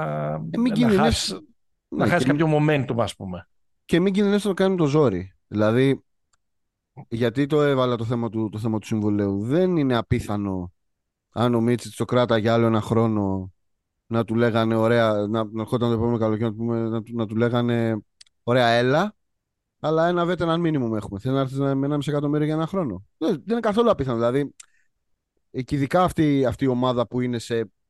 χάσεις κάποιο momentum, ας πούμε. Και μην κινδυνεύσεις να κάνουμε το ζόρι. Δηλαδή, γιατί το έβαλα το θέμα του συμβολέου. Δεν είναι απίθανο, αν ο Μίτσιτς το κράτα για άλλο ένα χρόνο, να του λέγανε ωραία, να ερχόταν το επόμενο καλοκαίρι να του λέγανε ωραία, έλα, αλλά ένα βέτεραν μίνιμουμ έχουμε. Θέλει να έρθει με 1,5 εκατομμύριο για ένα χρόνο. Δεν είναι καθόλου απίθανο. Δηλαδή, ειδικά αυτή η ομάδα που είναι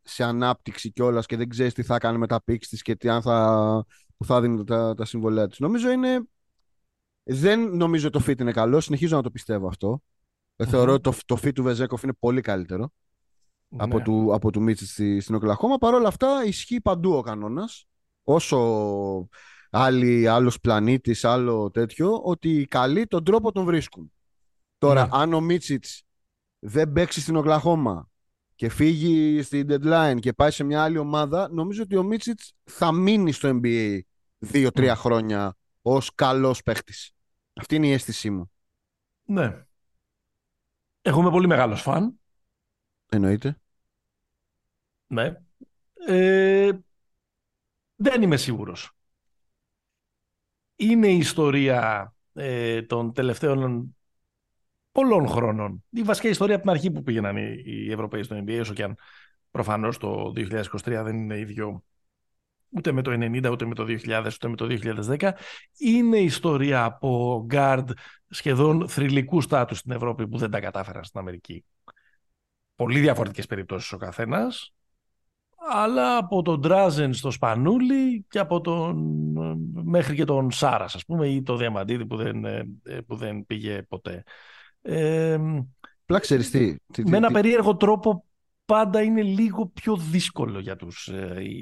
σε ανάπτυξη κιόλας και δεν ξέρεις τι θα κάνει με τα πίξ της και τι αν θα δίνει τα συμβολέα της. Δεν νομίζω το fit είναι καλό. Συνεχίζω να το πιστεύω αυτό. Θεωρώ ότι το fit του Βεζέκοφ είναι πολύ καλύτερο από του Μίτσιτς στην Οκλαχώμα. Παρ' όλα αυτά ισχύει παντού ο κανόνας. Όσο άλλος πλανήτης, άλλο τέτοιο, ότι οι καλοί τον τρόπο τον βρίσκουν. Τώρα, αν ο Μίτσιτς δεν παίξει στην Οκλαχώμα και φύγει στην deadline και πάει σε μια άλλη ομάδα, νομίζω ότι ο Μίτσιτς θα μείνει στο NBA 2-3 χρόνια ως καλός παίχτης. Αυτή είναι η αίσθησή μου. Ναι. Εγώ είμαι πολύ μεγάλος φαν. Εννοείται. Ναι. Δεν είμαι σίγουρος. Είναι η ιστορία των τελευταίων πολλών χρόνων. Η βασική ιστορία από την αρχή που πήγαιναν οι Ευρωπαίοι στο NBA, όσο και αν προφανώς το 2023 δεν είναι ίδιο ούτε με το 90, ούτε με το 2000, ούτε με το 2010. Είναι ιστορία από guard σχεδόν θρυλικού στάτους στην Ευρώπη που δεν τα κατάφεραν στην Αμερική. Πολύ διαφορετικές περιπτώσεις ο καθένας, αλλά από τον Ντράζεν στο Σπανούλι και από μέχρι και τον Σάρας, ας πούμε, ή το Διαμαντίδη που δεν πήγε ποτέ. Απλά ξέρεις τι. Με ένα περίεργο τρόπο πάντα είναι λίγο πιο δύσκολο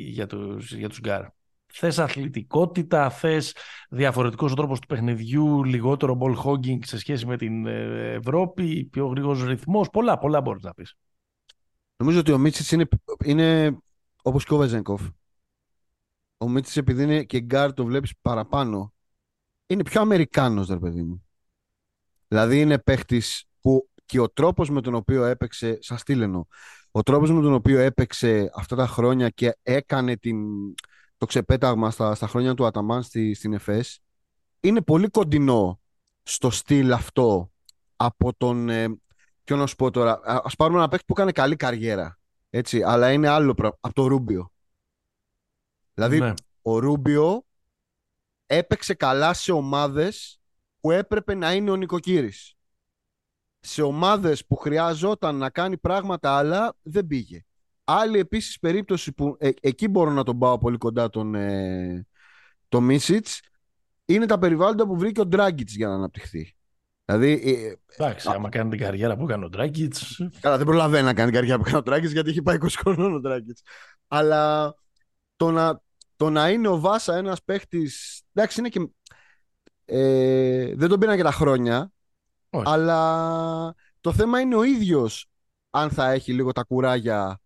για τους γκάρ. Θες αθλητικότητα, θες διαφορετικός τρόπος του παιχνιδιού, λιγότερο ball hogging σε σχέση με την Ευρώπη, πιο γρήγορος ρυθμός, πολλά μπορείς να πεις. Νομίζω ότι ο Μίτσιτς είναι όπως και ο Βεζένκοφ. Ο Μίτσιτς, επειδή είναι και γκάρ, το βλέπεις παραπάνω, είναι πιο Αμερικάνος, ρε παιδί μου. Δηλαδή είναι παίχτης που και ο τρόπος με τον οποίο έπαιξε, σας τι λένε, ο τρόπος με τον οποίο έπαιξε αυτά τα χρόνια και έκανε το ξεπέταγμα στα χρόνια του Αταμάν στην ΕΦΕΣ, είναι πολύ κοντινό στο στυλ αυτό από τον, ποιο να σου πω τώρα, ας πάρουμε ένα παίχτη που κάνει καλή καριέρα, έτσι, αλλά είναι άλλο πράγμα, από το Ρούμπιο. Δηλαδή ο Ρούμπιο έπαιξε καλά σε ομάδες που έπρεπε να είναι ο νοικοκύρης. Σε ομάδες που χρειάζονταν να κάνει πράγματα άλλα, δεν πήγε. Άλλη επίσης περίπτωση που εκεί μπορώ να τον πάω πολύ κοντά τον Μίσιτς, είναι τα περιβάλλοντα που βρήκε ο Ντράγκιτς για να αναπτυχθεί. Δηλαδή, εντάξει, άμα κάνει την καριέρα που έκανε ο Ντράγκιτς. Καλά, δεν προλαβαίνει να κάνει την καριέρα που έκανε ο Ντράγκιτς, γιατί έχει πάει 20 χρονών ο Ντράγκιτς. Αλλά το να είναι ο Βάσα ένας παίχτης. Εντάξει, είναι και. Δεν τον πήραν και τα χρόνια. Όχι. Αλλά το θέμα είναι ο ίδιος αν θα έχει λίγο τα κουράγια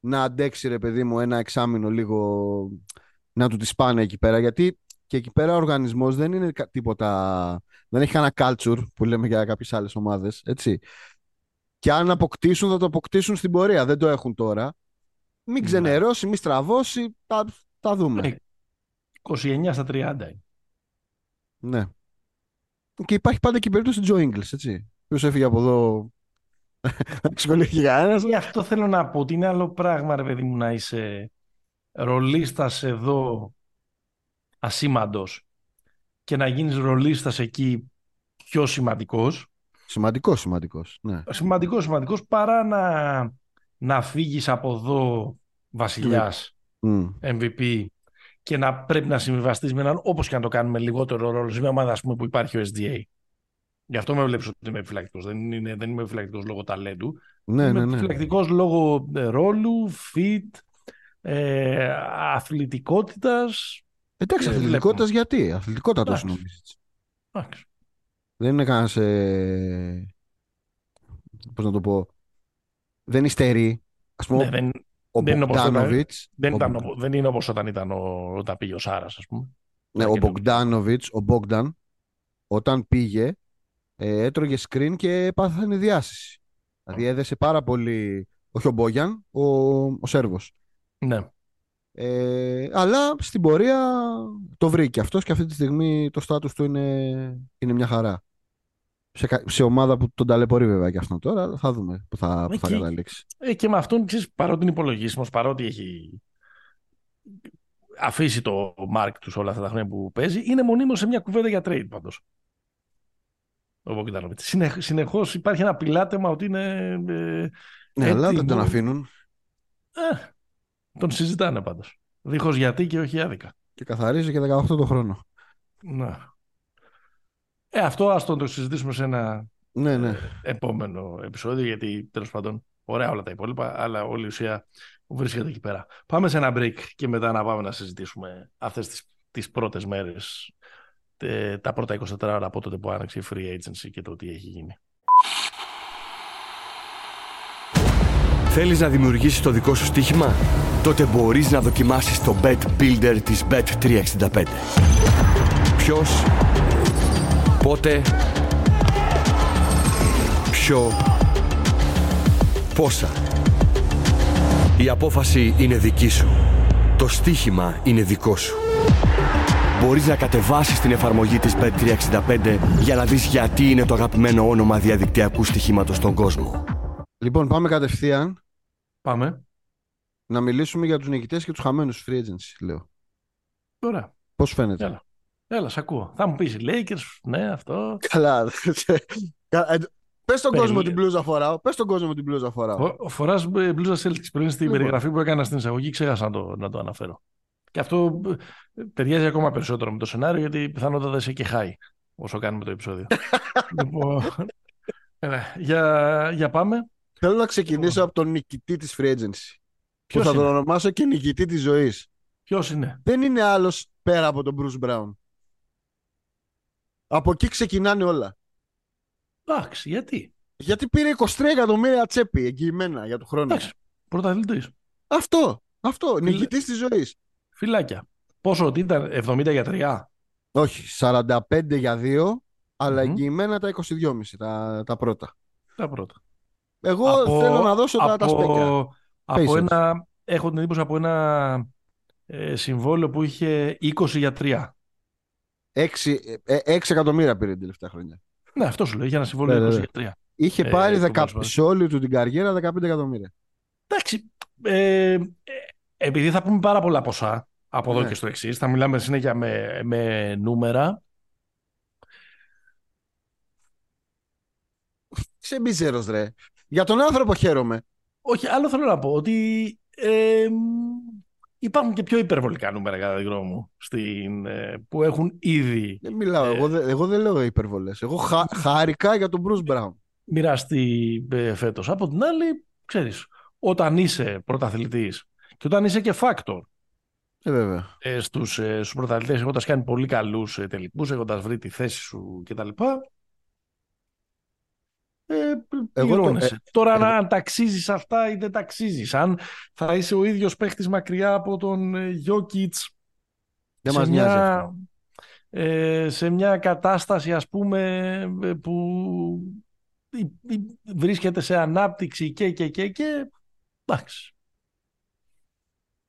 να αντέξει, ρε παιδί μου, ένα εξάμηνο λίγο να του τις πάνε εκεί πέρα. Γιατί και εκεί πέρα ο οργανισμός δεν είναι τίποτα. Δεν έχει κανένα culture που λέμε για κάποιες άλλες ομάδες. Έτσι. Και αν αποκτήσουν, θα το αποκτήσουν στην πορεία. Δεν το έχουν τώρα. Μην ξενερώσει, μην στραβώσει. Τα δούμε. 29 στα 30. Ναι. Και υπάρχει πάντα και η περίπτωση Τζο Ίγκλς, έτσι. Ποιος έφυγε από εδώ. Εξοικολήθηκε κανένας. Γι' αυτό θέλω να πω ότι είναι άλλο πράγμα, ρε παιδί μου, να είσαι ρολίστας εδώ ασήμαντος και να γίνεις ρολίστας εκεί πιο σημαντικός. Σημαντικός, ναι. Σημαντικός, παρά να φύγεις από εδώ βασιλιάς, MVP, και να πρέπει να συμβιβαστείς με έναν, όπως και να το κάνουμε, λιγότερο ρόλο σε μια ομάδα, ας πούμε, που υπάρχει ο SDA. Γι' αυτό με βλέπεις ότι είμαι επιφυλακτικός. Δεν είμαι επιφυλακτικός λόγω ταλέντου. Ναι, είμαι επιφυλακτικός λόγω ρόλου, fit, αθλητικότητας. Εντάξει, αθλητικότητας γιατί. Αθλητικότατος νομίζεις. Εντάξει. Δεν είναι κανένας. Πώς να το πω. Δεν υστερεί. Ας πούμε, ναι, δεν είναι όπως όταν ήταν όταν πήγε ο Σάρας, ας πούμε. Ναι, ο Μπογκντάνοβιτς, ο Μπόγκνταν, όταν πήγε, έτρωγε screen και πάθανε διάσηση. Δηλαδή έδεσε πάρα πολύ. Όχι ο Μπόγιαν, ο Σέρβος. Ναι. Αλλά στην πορεία το βρήκε αυτός και αυτή τη στιγμή το στάτους του είναι μια χαρά. Σε ομάδα που τον ταλαιπωρεί βέβαια και αυτόν τώρα, θα δούμε που θα καταλήξει. Και με αυτόν, ξέρεις, παρότι είναι υπολογίσιμος, παρότι έχει αφήσει το Μάρκ τους όλα αυτά τα χρόνια που παίζει, είναι μονίμως σε μια κουβέντα για trade πάντως. Συνεχώς υπάρχει ένα πιλάτεμα ότι είναι. Ναι, αλλά δεν τον αφήνουν. Τον συζητάνε πάντως. Δίχως γιατί και όχι άδικα. Και καθαρίζει και 18 το χρόνο. Να. Αυτό ας το συζητήσουμε σε ένα επόμενο επεισόδιο, γιατί τέλος πάντων ωραία όλα τα υπόλοιπα, αλλά όλη η ουσία βρίσκεται εκεί πέρα. Πάμε σε ένα break και μετά να πάμε να συζητήσουμε αυτές τις πρώτες μέρες, τα πρώτα 24 ώρα από τότε που άνοιξε η free agency και το τι έχει γίνει. Θέλεις να δημιουργήσεις το δικό σου στοίχημα? Τότε μπορείς να δοκιμάσεις το Bet Builder της Bet365. Ποιος, πότε, ποιο, πόσα. Η απόφαση είναι δική σου. Το στοίχημα είναι δικό σου. Μπορείς να κατεβάσεις την εφαρμογή της Bet365 για να δεις γιατί είναι το αγαπημένο όνομα διαδικτυακού στοιχήματος στον κόσμο. Λοιπόν, πάμε κατευθείαν. Πάμε. Να μιλήσουμε για τους νικητές και τους χαμένους free agency, λέω. Ωραία. Πώς φαίνεται? Έλα, σ' ακούω. Θα μου πεις Lakers, ναι, αυτό. Καλά. Πες στον κόσμο την μπλούζα φοράω. Φοράς μπλούζα Celtics. Πριν στην περιγραφή που έκανα στην εισαγωγή, ξέχασα να το αναφέρω. Και αυτό ταιριάζει ακόμα περισσότερο με το σενάριο, γιατί πιθανότατα είσαι και high όσο κάνουμε το επεισόδιο. Λοιπόν, για πάμε. Θέλω να ξεκινήσω από τον νικητή της free agency. Ποιος θα τον ονομάσω και νικητή της ζωής. Ποιος είναι? Δεν είναι άλλος πέρα από τον Bruce Brown. Από εκεί ξεκινάνε όλα. Εντάξει, γιατί? Γιατί πήρε 23 εκατομμύρια τσέπη εγγυημένα για τον χρόνο. Εντάξει, πρωταθλητής. Αυτό, νικητής της ζωής. Φυλάκια. Πόσο ότι ήταν, 70 για 3? Όχι, 45 για 2, αλλά εγγυημένα τα 22,5, τα πρώτα. Εγώ θέλω να δώσω τα σπέκια. Έχω την εντύπωση από ένα συμβόλαιο που είχε 20 για 3. 6 εκατομμύρια πήρε την τελευταία χρονιά. Ναι, αυτό σου λέει. Είχε ένα συμβόλαιο 20 για 3. Είχε πάρει σε όλη του την καριέρα 15 εκατομμύρια. Εντάξει. Επειδή θα πούμε πάρα πολλά ποσά από εδώ και στο εξής, θα μιλάμε συνέχεια με νούμερα. Σε μίζερος, ρε. Για τον άνθρωπο χαίρομαι. Όχι, άλλο θέλω να πω ότι Υπάρχουν και πιο υπερβολικά νούμερα, κατά τη γνώμη μου, που έχουν ήδη. Δεν μιλάω. Εγώ δεν λέω υπερβολές. Εγώ χάρηκα για τον Bruce Brown. Μοιραστεί φέτος. Από την άλλη, ξέρεις, όταν είσαι πρωταθλητής και όταν είσαι και factor. Βέβαια. Στους πρωταθλητές, έχοντας κάνει πολύ καλούς τελικούς, έχοντας βρει τη θέση σου κτλ. Τώρα αν ταξίζεις αυτά ή δεν ταξίζεις, αν θα είσαι ο ίδιος παίχτης μακριά από τον Γιόκιτς, δεν μας νοιάζει αυτό. Σε μια κατάσταση, ας πούμε, που βρίσκεται σε ανάπτυξη και εντάξει,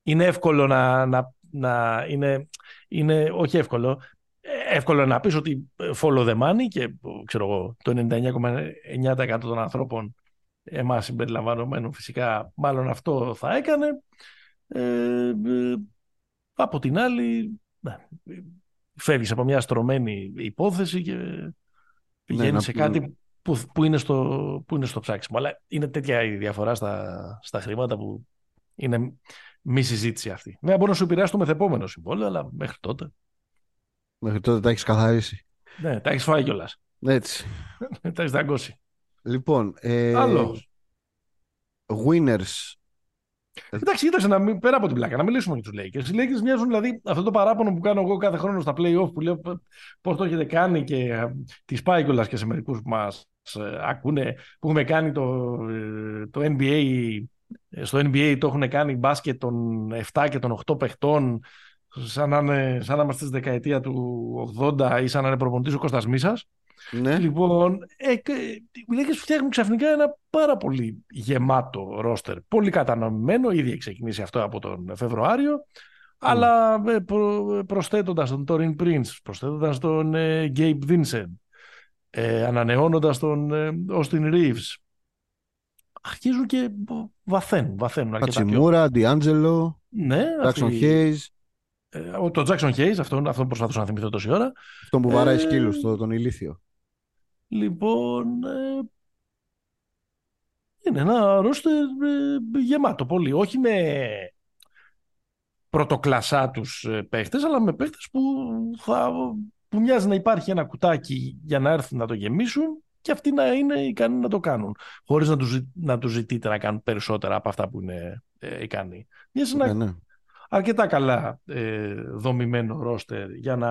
είναι εύκολο να είναι όχι εύκολο. Εύκολο να πεις ότι follow the money και ξέρω εγώ, το 99,9% των ανθρώπων, εμάς συμπεριλαμβανομένων φυσικά, μάλλον αυτό θα έκανε. Από την άλλη, φεύγεις από μια στρωμένη υπόθεση και πηγαίνεις σε κάτι που είναι στο ψάξιμο. Αλλά είναι τέτοια η διαφορά στα χρήματα που είναι μη συζήτηση αυτή. Βέβαια μπορεί να σου επηρεάσει το μεθεπόμενο συμβόλαιο, αλλά μέχρι τότε. Μέχρι τότε τα έχεις καθαρίσει. Ναι, τα έχεις φάει κιόλας. Έτσι. Τα έχεις δαγκώσει. Λοιπόν, winners. Κοίταξε, πέρα από την πλάκα, να μιλήσουμε για τους Lakers. Οι Lakers μοιάζουν, δηλαδή, αυτό το παράπονο που κάνω εγώ κάθε χρόνο στα play-off, που λέω πώς το έχετε κάνει και τις πάει κιόλας και σε μερικούς που μας ακούνε, που έχουμε κάνει το NBA, στο NBA το έχουν κάνει μπάσκετ των 7 και των 8 παιχτών, σαν να είμαστε στη δεκαετία του 80 ή σαν να είναι προπονητής ο Κώστας Μίσας. Ναι. Λοιπόν, οι Λέκες φτιάχνουν ξαφνικά ένα πάρα πολύ γεμάτο ρόστερ. Πολύ κατανομημένο, ήδη έχει ξεκινήσει αυτό από τον Φεβρουάριο. Αλλά προσθέτοντας τον Τόριν Πρινς, προσθέτοντας τον Γκέιμπ Βίνσεντ, ανανεώνοντας τον Όστιν Ρίβς, αρχίζουν και βαθαίνουν αρκετά. Κατσιμούρα, Ντιάντζελο, Τζάκσον Χέιζ. Το Jackson Hayes, αυτόν προσπαθούσα να θυμηθώ τόση ώρα. Αυτόν που βαράει σκύλους, τον ηλίθιο. Λοιπόν, είναι ένα ρόστερ γεμάτο πολύ. Όχι με πρωτοκλασσά τους παίχτες, αλλά με παίχτες που μοιάζει να υπάρχει ένα κουτάκι για να έρθουν να το γεμίσουν και αυτοί να είναι ικανοί να το κάνουν. Χωρίς να τους ζητείτε να κάνουν περισσότερα από αυτά που είναι ικανοί. Αρκετά καλά δομημένο ρόστερ για να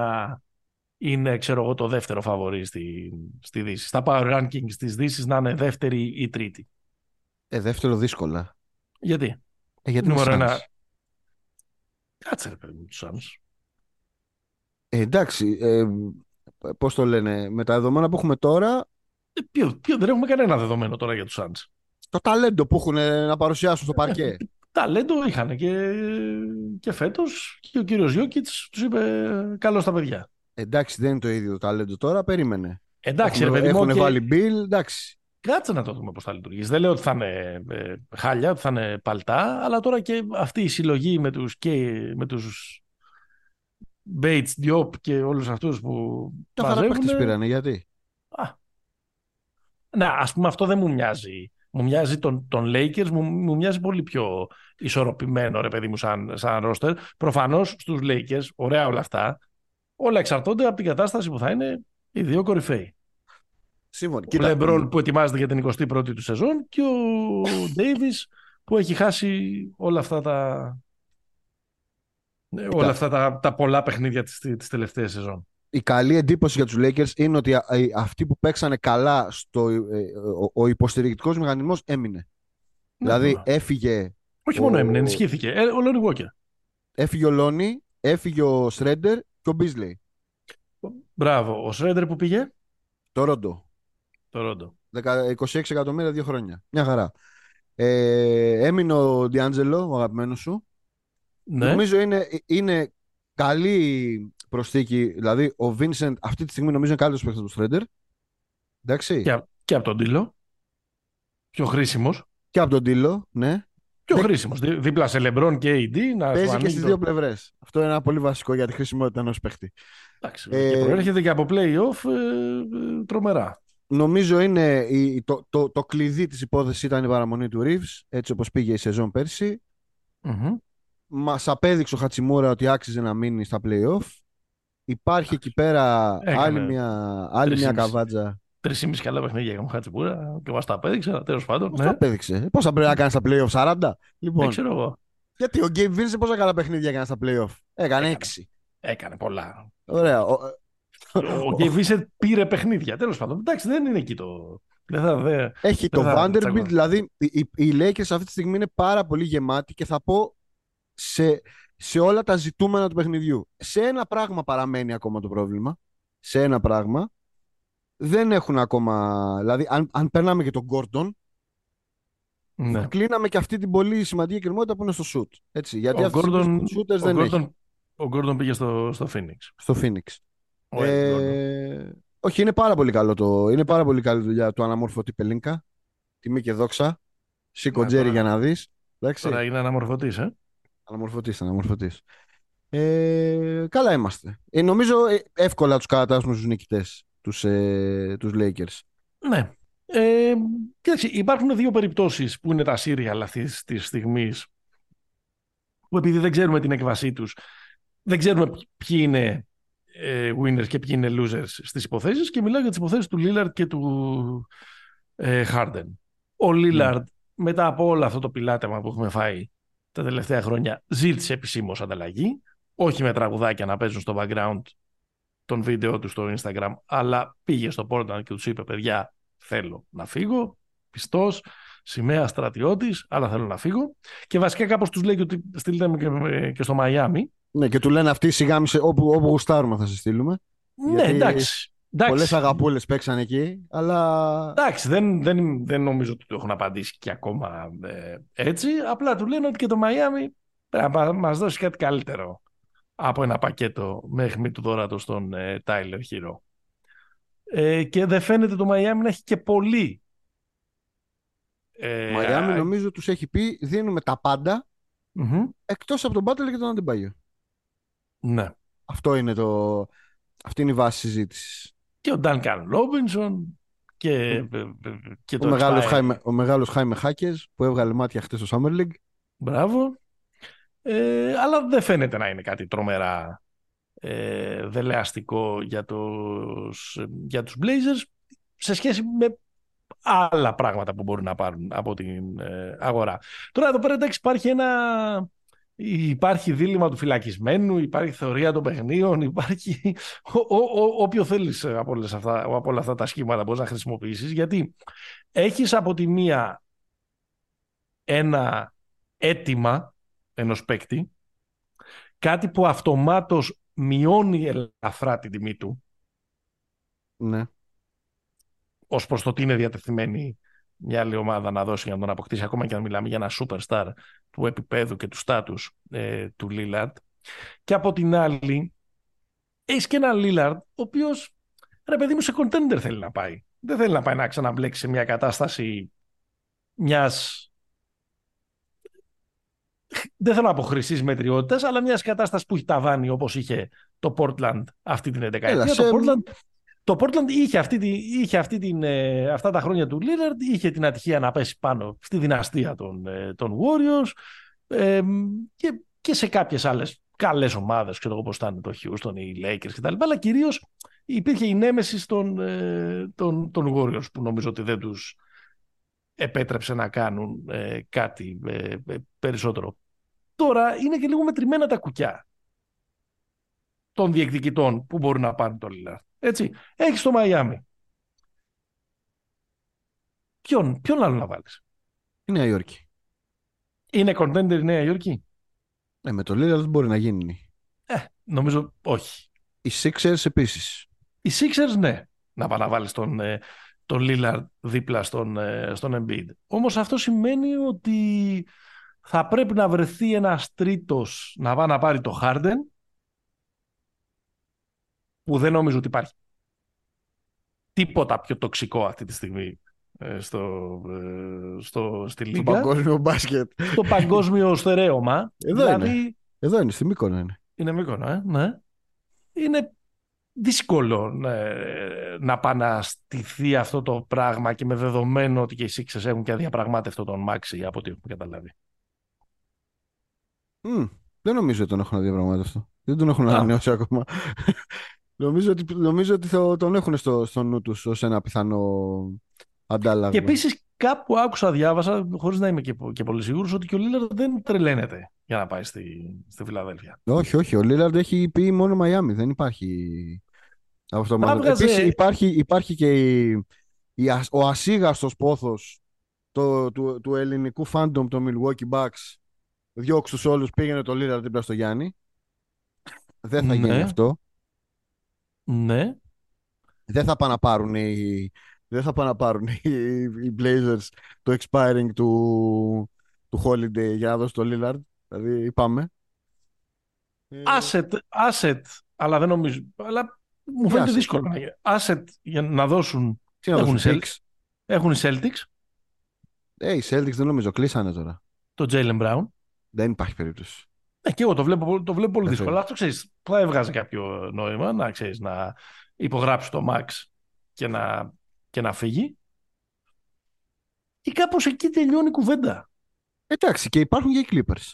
είναι, ξέρω εγώ, το δεύτερο φαβορί στη Δύση. Στα power rankings της Δύσης να είναι δεύτερη ή τρίτη. Δεύτερο δύσκολα. Γιατί? Γιατί νούμερο ένα. Κάτσε ρε παιδί μου τους Σάνς. Εντάξει, πώς το λένε, με τα δεδομένα που έχουμε τώρα... δεν έχουμε κανένα δεδομένο τώρα για τους Σάνς. Το ταλέντο που έχουν να παρουσιάσουν στο παρκέ. Ταλέντο είχαν και φέτος και ο κύριος Γιόκιτς τους είπε καλώς τα παιδιά. Εντάξει, δεν είναι το ίδιο το ταλέντο τώρα, περίμενε. Εντάξει, έχουν βάλει μπιλ, εντάξει. Κάτσε να το δούμε πώς θα λειτουργήσει. Δεν λέω ότι θα είναι χάλια, ότι θα είναι παλτά, αλλά τώρα και αυτή η συλλογή με τους Bates, Diop και όλους αυτούς που μαζεύουν. Καθαρά πήρανε, γιατί. Να, ας πούμε, αυτό δεν μου μοιάζει. Μου μοιάζει τον Lakers, μου μοιάζει πολύ πιο ισορροπημένο, ρε παιδί μου, σαν ρόστερ. Προφανώς στους Lakers, ωραία όλα αυτά, όλα εξαρτώνται από την κατάσταση που θα είναι οι δύο κορυφαίοι. Σύμφωνα. Ο LeBron που ετοιμάζεται για την 21η του σεζόν και ο Davis που έχει χάσει όλα αυτά τα πολλά παιχνίδια της τελευταίας σεζόν. Η καλή εντύπωση για τους Lakers είναι ότι αυτοί που παίξανε καλά ο υποστηρικτικός μηχανισμός έμεινε. Δηλαδή έφυγε... Όχι μόνο έμεινε, ενισχύθηκε. Ο Lonnie Walker. Έφυγε ο Lonnie, έφυγε ο Shredder και ο Beasley. Μπράβο. Ο Shredder που πήγε? Το Ρόντο. 26 εκατομμύρια 2 χρόνια. Μια χαρά. Έμεινε ο D'Angelo, ο αγαπημένος σου. Ναι. Νομίζω είναι καλή... προσθήκη, δηλαδή ο Vincent αυτή τη στιγμή νομίζω είναι καλύτερος παίκτης του Shredder. Εντάξει. Και από τον Τίλο. Πιο χρήσιμος. Και από τον Τίλο, ναι. Πιο χρήσιμος. Δίπλα σε LeBron και AD. Παίζει και στις δύο πλευρές. Αυτό είναι ένα πολύ βασικό για τη χρησιμότητα ενός παίκτη. Εντάξει. Και προέρχεται και από play-off τρομερά. Νομίζω είναι το κλειδί της υπόθεσης ήταν η παραμονή του Reeves, έτσι όπως πήγε η σεζόν πέρσι. Μας απέδειξε ο Χατσιμούρα ότι άξιζε να μείνει στα play-off. Υπάρχει εκεί πέρα άλλη μια καβάτζα. 3,5 καλά παιχνίδια για τον Χατσιμούρα και μας τα απέδειξε. Τέλος πάντων. Πώς τα απέδειξε. Πόσα πρέπει να κάνει στα play-off, 40. Λοιπόν, δεν ξέρω εγώ. Γιατί ο Γκέιμ Βίνσε πόσα καλά παιχνίδια έκανε στα play-off. Έκανε 6. Έκανε πολλά. Ωραία. Ο Γκέιμ Βίνσε πήρε παιχνίδια. Τέλος πάντων. Εντάξει, δεν είναι εκεί το. Έχει το Vanderbilt. Δηλαδή οι Lakers αυτή τη στιγμή είναι πάρα πολύ γεμάτοι και θα πω. Σε όλα τα ζητούμενα του παιχνιδιού. Σε ένα πράγμα παραμένει ακόμα το πρόβλημα. Σε ένα πράγμα. Δεν έχουν ακόμα. Δηλαδή, αν περνάμε και τον Gordon, ναι, κλείναμε και αυτή την πολύ σημαντική κρυμότητα που είναι στο shoot. Έτσι, γιατί ο Gordon, ο Gordon πήγε στο Phoenix. Στο Phoenix. Όχι, είναι πάρα πολύ καλό το. Είναι πάρα πολύ καλή δουλειά του αναμορφωτή Πελίνκα. Τιμή και δόξα. Σήκω Τζέρι για να δεις. Τώρα είναι αναμορφωτής, Αναμορφωτής. Καλά είμαστε. Νομίζω εύκολα τους κατατάσσουμε στους νικητές, τους Lakers. Ναι. Κοίταξε, υπάρχουν δύο περιπτώσεις που είναι τα serial αυτής της στιγμής, που επειδή δεν ξέρουμε την έκβασή τους, δεν ξέρουμε ποιοι είναι winners και ποιοι είναι losers στις υποθέσεις, και μιλάω για τις υποθέσεις του Lillard και του Harden. Ο Lillard, μετά από όλο αυτό το πιλάτεμα που έχουμε φάει τα τελευταία χρόνια, ζήτησε επισήμως ανταλλαγή, όχι με τραγουδάκια να παίζουν στο background τον βίντεο του στο Instagram, αλλά πήγε στο Portland και τους είπε: παιδιά, θέλω να φύγω, πιστός, σημαία στρατιώτης, αλλά θέλω να φύγω. Και βασικά κάπως τους λέει ότι στείλτε με και στο Μαϊάμι. Ναι, και του λένε αυτοί, σιγά μισε, όπου γουστάρουμε θα σε στείλουμε. Ναι, εντάξει. Πολλές αγαπούλες παίξαν εκεί, αλλά. Εντάξει, δεν νομίζω ότι το έχουν απαντήσει και ακόμα έτσι. Απλά του λένε ότι και το Μαϊάμι πρέπει να μας δώσει κάτι καλύτερο από ένα πακέτο με αιχμή του δώρατος στον Τάιλερ Χίρο. Και δεν φαίνεται το Μαϊάμι να έχει και πολύ. Μαϊάμι νομίζω τους έχει πει: δίνουμε τα πάντα εκτός από τον Μπάτλερ και τον Αντεμπάγιο. Ναι. Αυτό είναι το. Αυτή είναι η βάση συζήτησης. Και ο Ντάνκαν Ρόμπινσον και ο μεγάλος Χάιμε Χάκες που έβγαλε μάτια χτες στο Summer League. Μπράβο. Αλλά δεν φαίνεται να είναι κάτι τρομερά δελεαστικό για τους Blazers σε σχέση με άλλα πράγματα που μπορούν να πάρουν από την αγορά. Τώρα εδώ πέρα, εντάξει, υπάρχει ένα. Υπάρχει δίλημμα του φυλακισμένου, υπάρχει θεωρία των παιχνίων, υπάρχει όποιο θέλεις από όλα αυτά τα σχήματα μπορείς να χρησιμοποιήσεις, γιατί έχεις από τη μία ένα αίτημα ενός παίκτη, κάτι που αυτομάτως μειώνει ελαφρά την τιμή του, ναι, ως προς το τι είναι διατεθειμένη μια άλλη ομάδα να δώσει για να τον αποκτήσει, ακόμα και αν μιλάμε για ένα superstar του επίπεδου και του στάτους του Lillard. Και από την άλλη έχεις και ένα Lillard ο οποίος, ρε παιδί μου, σε contender θέλει να πάει. Δεν θέλει να πάει να ξαναμπλέξει σε μια κατάσταση μιας, δεν θέλω να πω χρυσής μετριότητας, αλλά μιας κατάστασης που έχει ταβάνει όπως είχε το Portland αυτή την 11η. Το Portland είχε αυτά τα χρόνια του Lillard, είχε την ατυχία να πέσει πάνω στη δυναστεία των Warriors και σε κάποιες άλλες καλές ομάδες, ξέρω εγώ πώς ήταν το Houston, οι Lakers κτλ. Αλλά κυρίως υπήρχε η νέμεση των Warriors, που νομίζω ότι δεν τους επέτρεψε να κάνουν κάτι περισσότερο. Τώρα είναι και λίγο μετρημένα τα κουκιά των διεκδικητών που μπορούν να πάρουν τον Lillard. Έτσι, έχεις το Μαϊάμι. Ποιον άλλο να βάλεις? Η Νέα Υόρκη. Είναι contender η Νέα Υόρκη? Με το Lillard δεν μπορεί να γίνει. Νομίζω όχι. Οι Sixers επίσης. Οι Sixers, ναι. Να παραβάλεις τον Lillard δίπλα στον Embiid. Όμως αυτό σημαίνει ότι θα πρέπει να βρεθεί ένας τρίτος να πάει να πάρει το Harden, που δεν νομίζω ότι υπάρχει τίποτα πιο τοξικό αυτή τη στιγμή στη Λίγκα. Στο παγκόσμιο μπάσκετ. Στο παγκόσμιο στερέωμα. Εδώ είναι, στη Μύκονο είναι. Είναι Μύκονο, ναι. Είναι δύσκολο να παναστηθεί αυτό το πράγμα, και με δεδομένο ότι και οι Sixers έχουν και αδιαπραγμάτευτο τον Μάξι, από ό,τι έχουμε καταλάβει. Δεν νομίζω ότι τον έχουν αδιαπραγματεύσει αυτό. Δεν τον έχουν Α, ανανεώσει ακόμα. Νομίζω ότι θα τον έχουν στο νου τους ως ένα πιθανό αντάλλαγμα. Και επίσης κάπου άκουσα, διάβασα, χωρίς να είμαι και πολύ σίγουρος, ότι και ο Λίλαρντ δεν τρελαίνεται για να πάει στη Φιλαδέλφια. Όχι. Ο Λίλαρντ έχει πει μόνο Μαϊάμι. Δεν υπάρχει αυτό. Επίσης υπάρχει και ο ασίγαστος πόθος του ελληνικού φάντομ των Milwaukee Bucks. Διώξ' τους όλους, πήγαινε το Λίλαρντ δίπλα στο Γιάννη. Δεν θα γίνει αυτό. Ναι. Δεν θα πάνε να πάρουν οι Blazers το expiring του Holiday για να δώσει το Lillard. Δηλαδή πάμε. Asset, αλλά δεν νομίζω. Αλλά μου φαίνεται δύσκολο. Asset για να δώσουν. Έχουν οι Celtics. Οι Celtics δεν νομίζω, κλείσανε τώρα. Το Jaylen Brown. Δεν υπάρχει περίπτωση. Και εγώ το βλέπω πολύ δύσκολο. Αυτό ξέρεις, θα έβγαζε κάποιο νόημα να ξέρεις, να υπογράψει το Max και να φύγει. Και κάπως εκεί τελειώνει η κουβέντα. Εντάξει, και υπάρχουν και οι Clippers.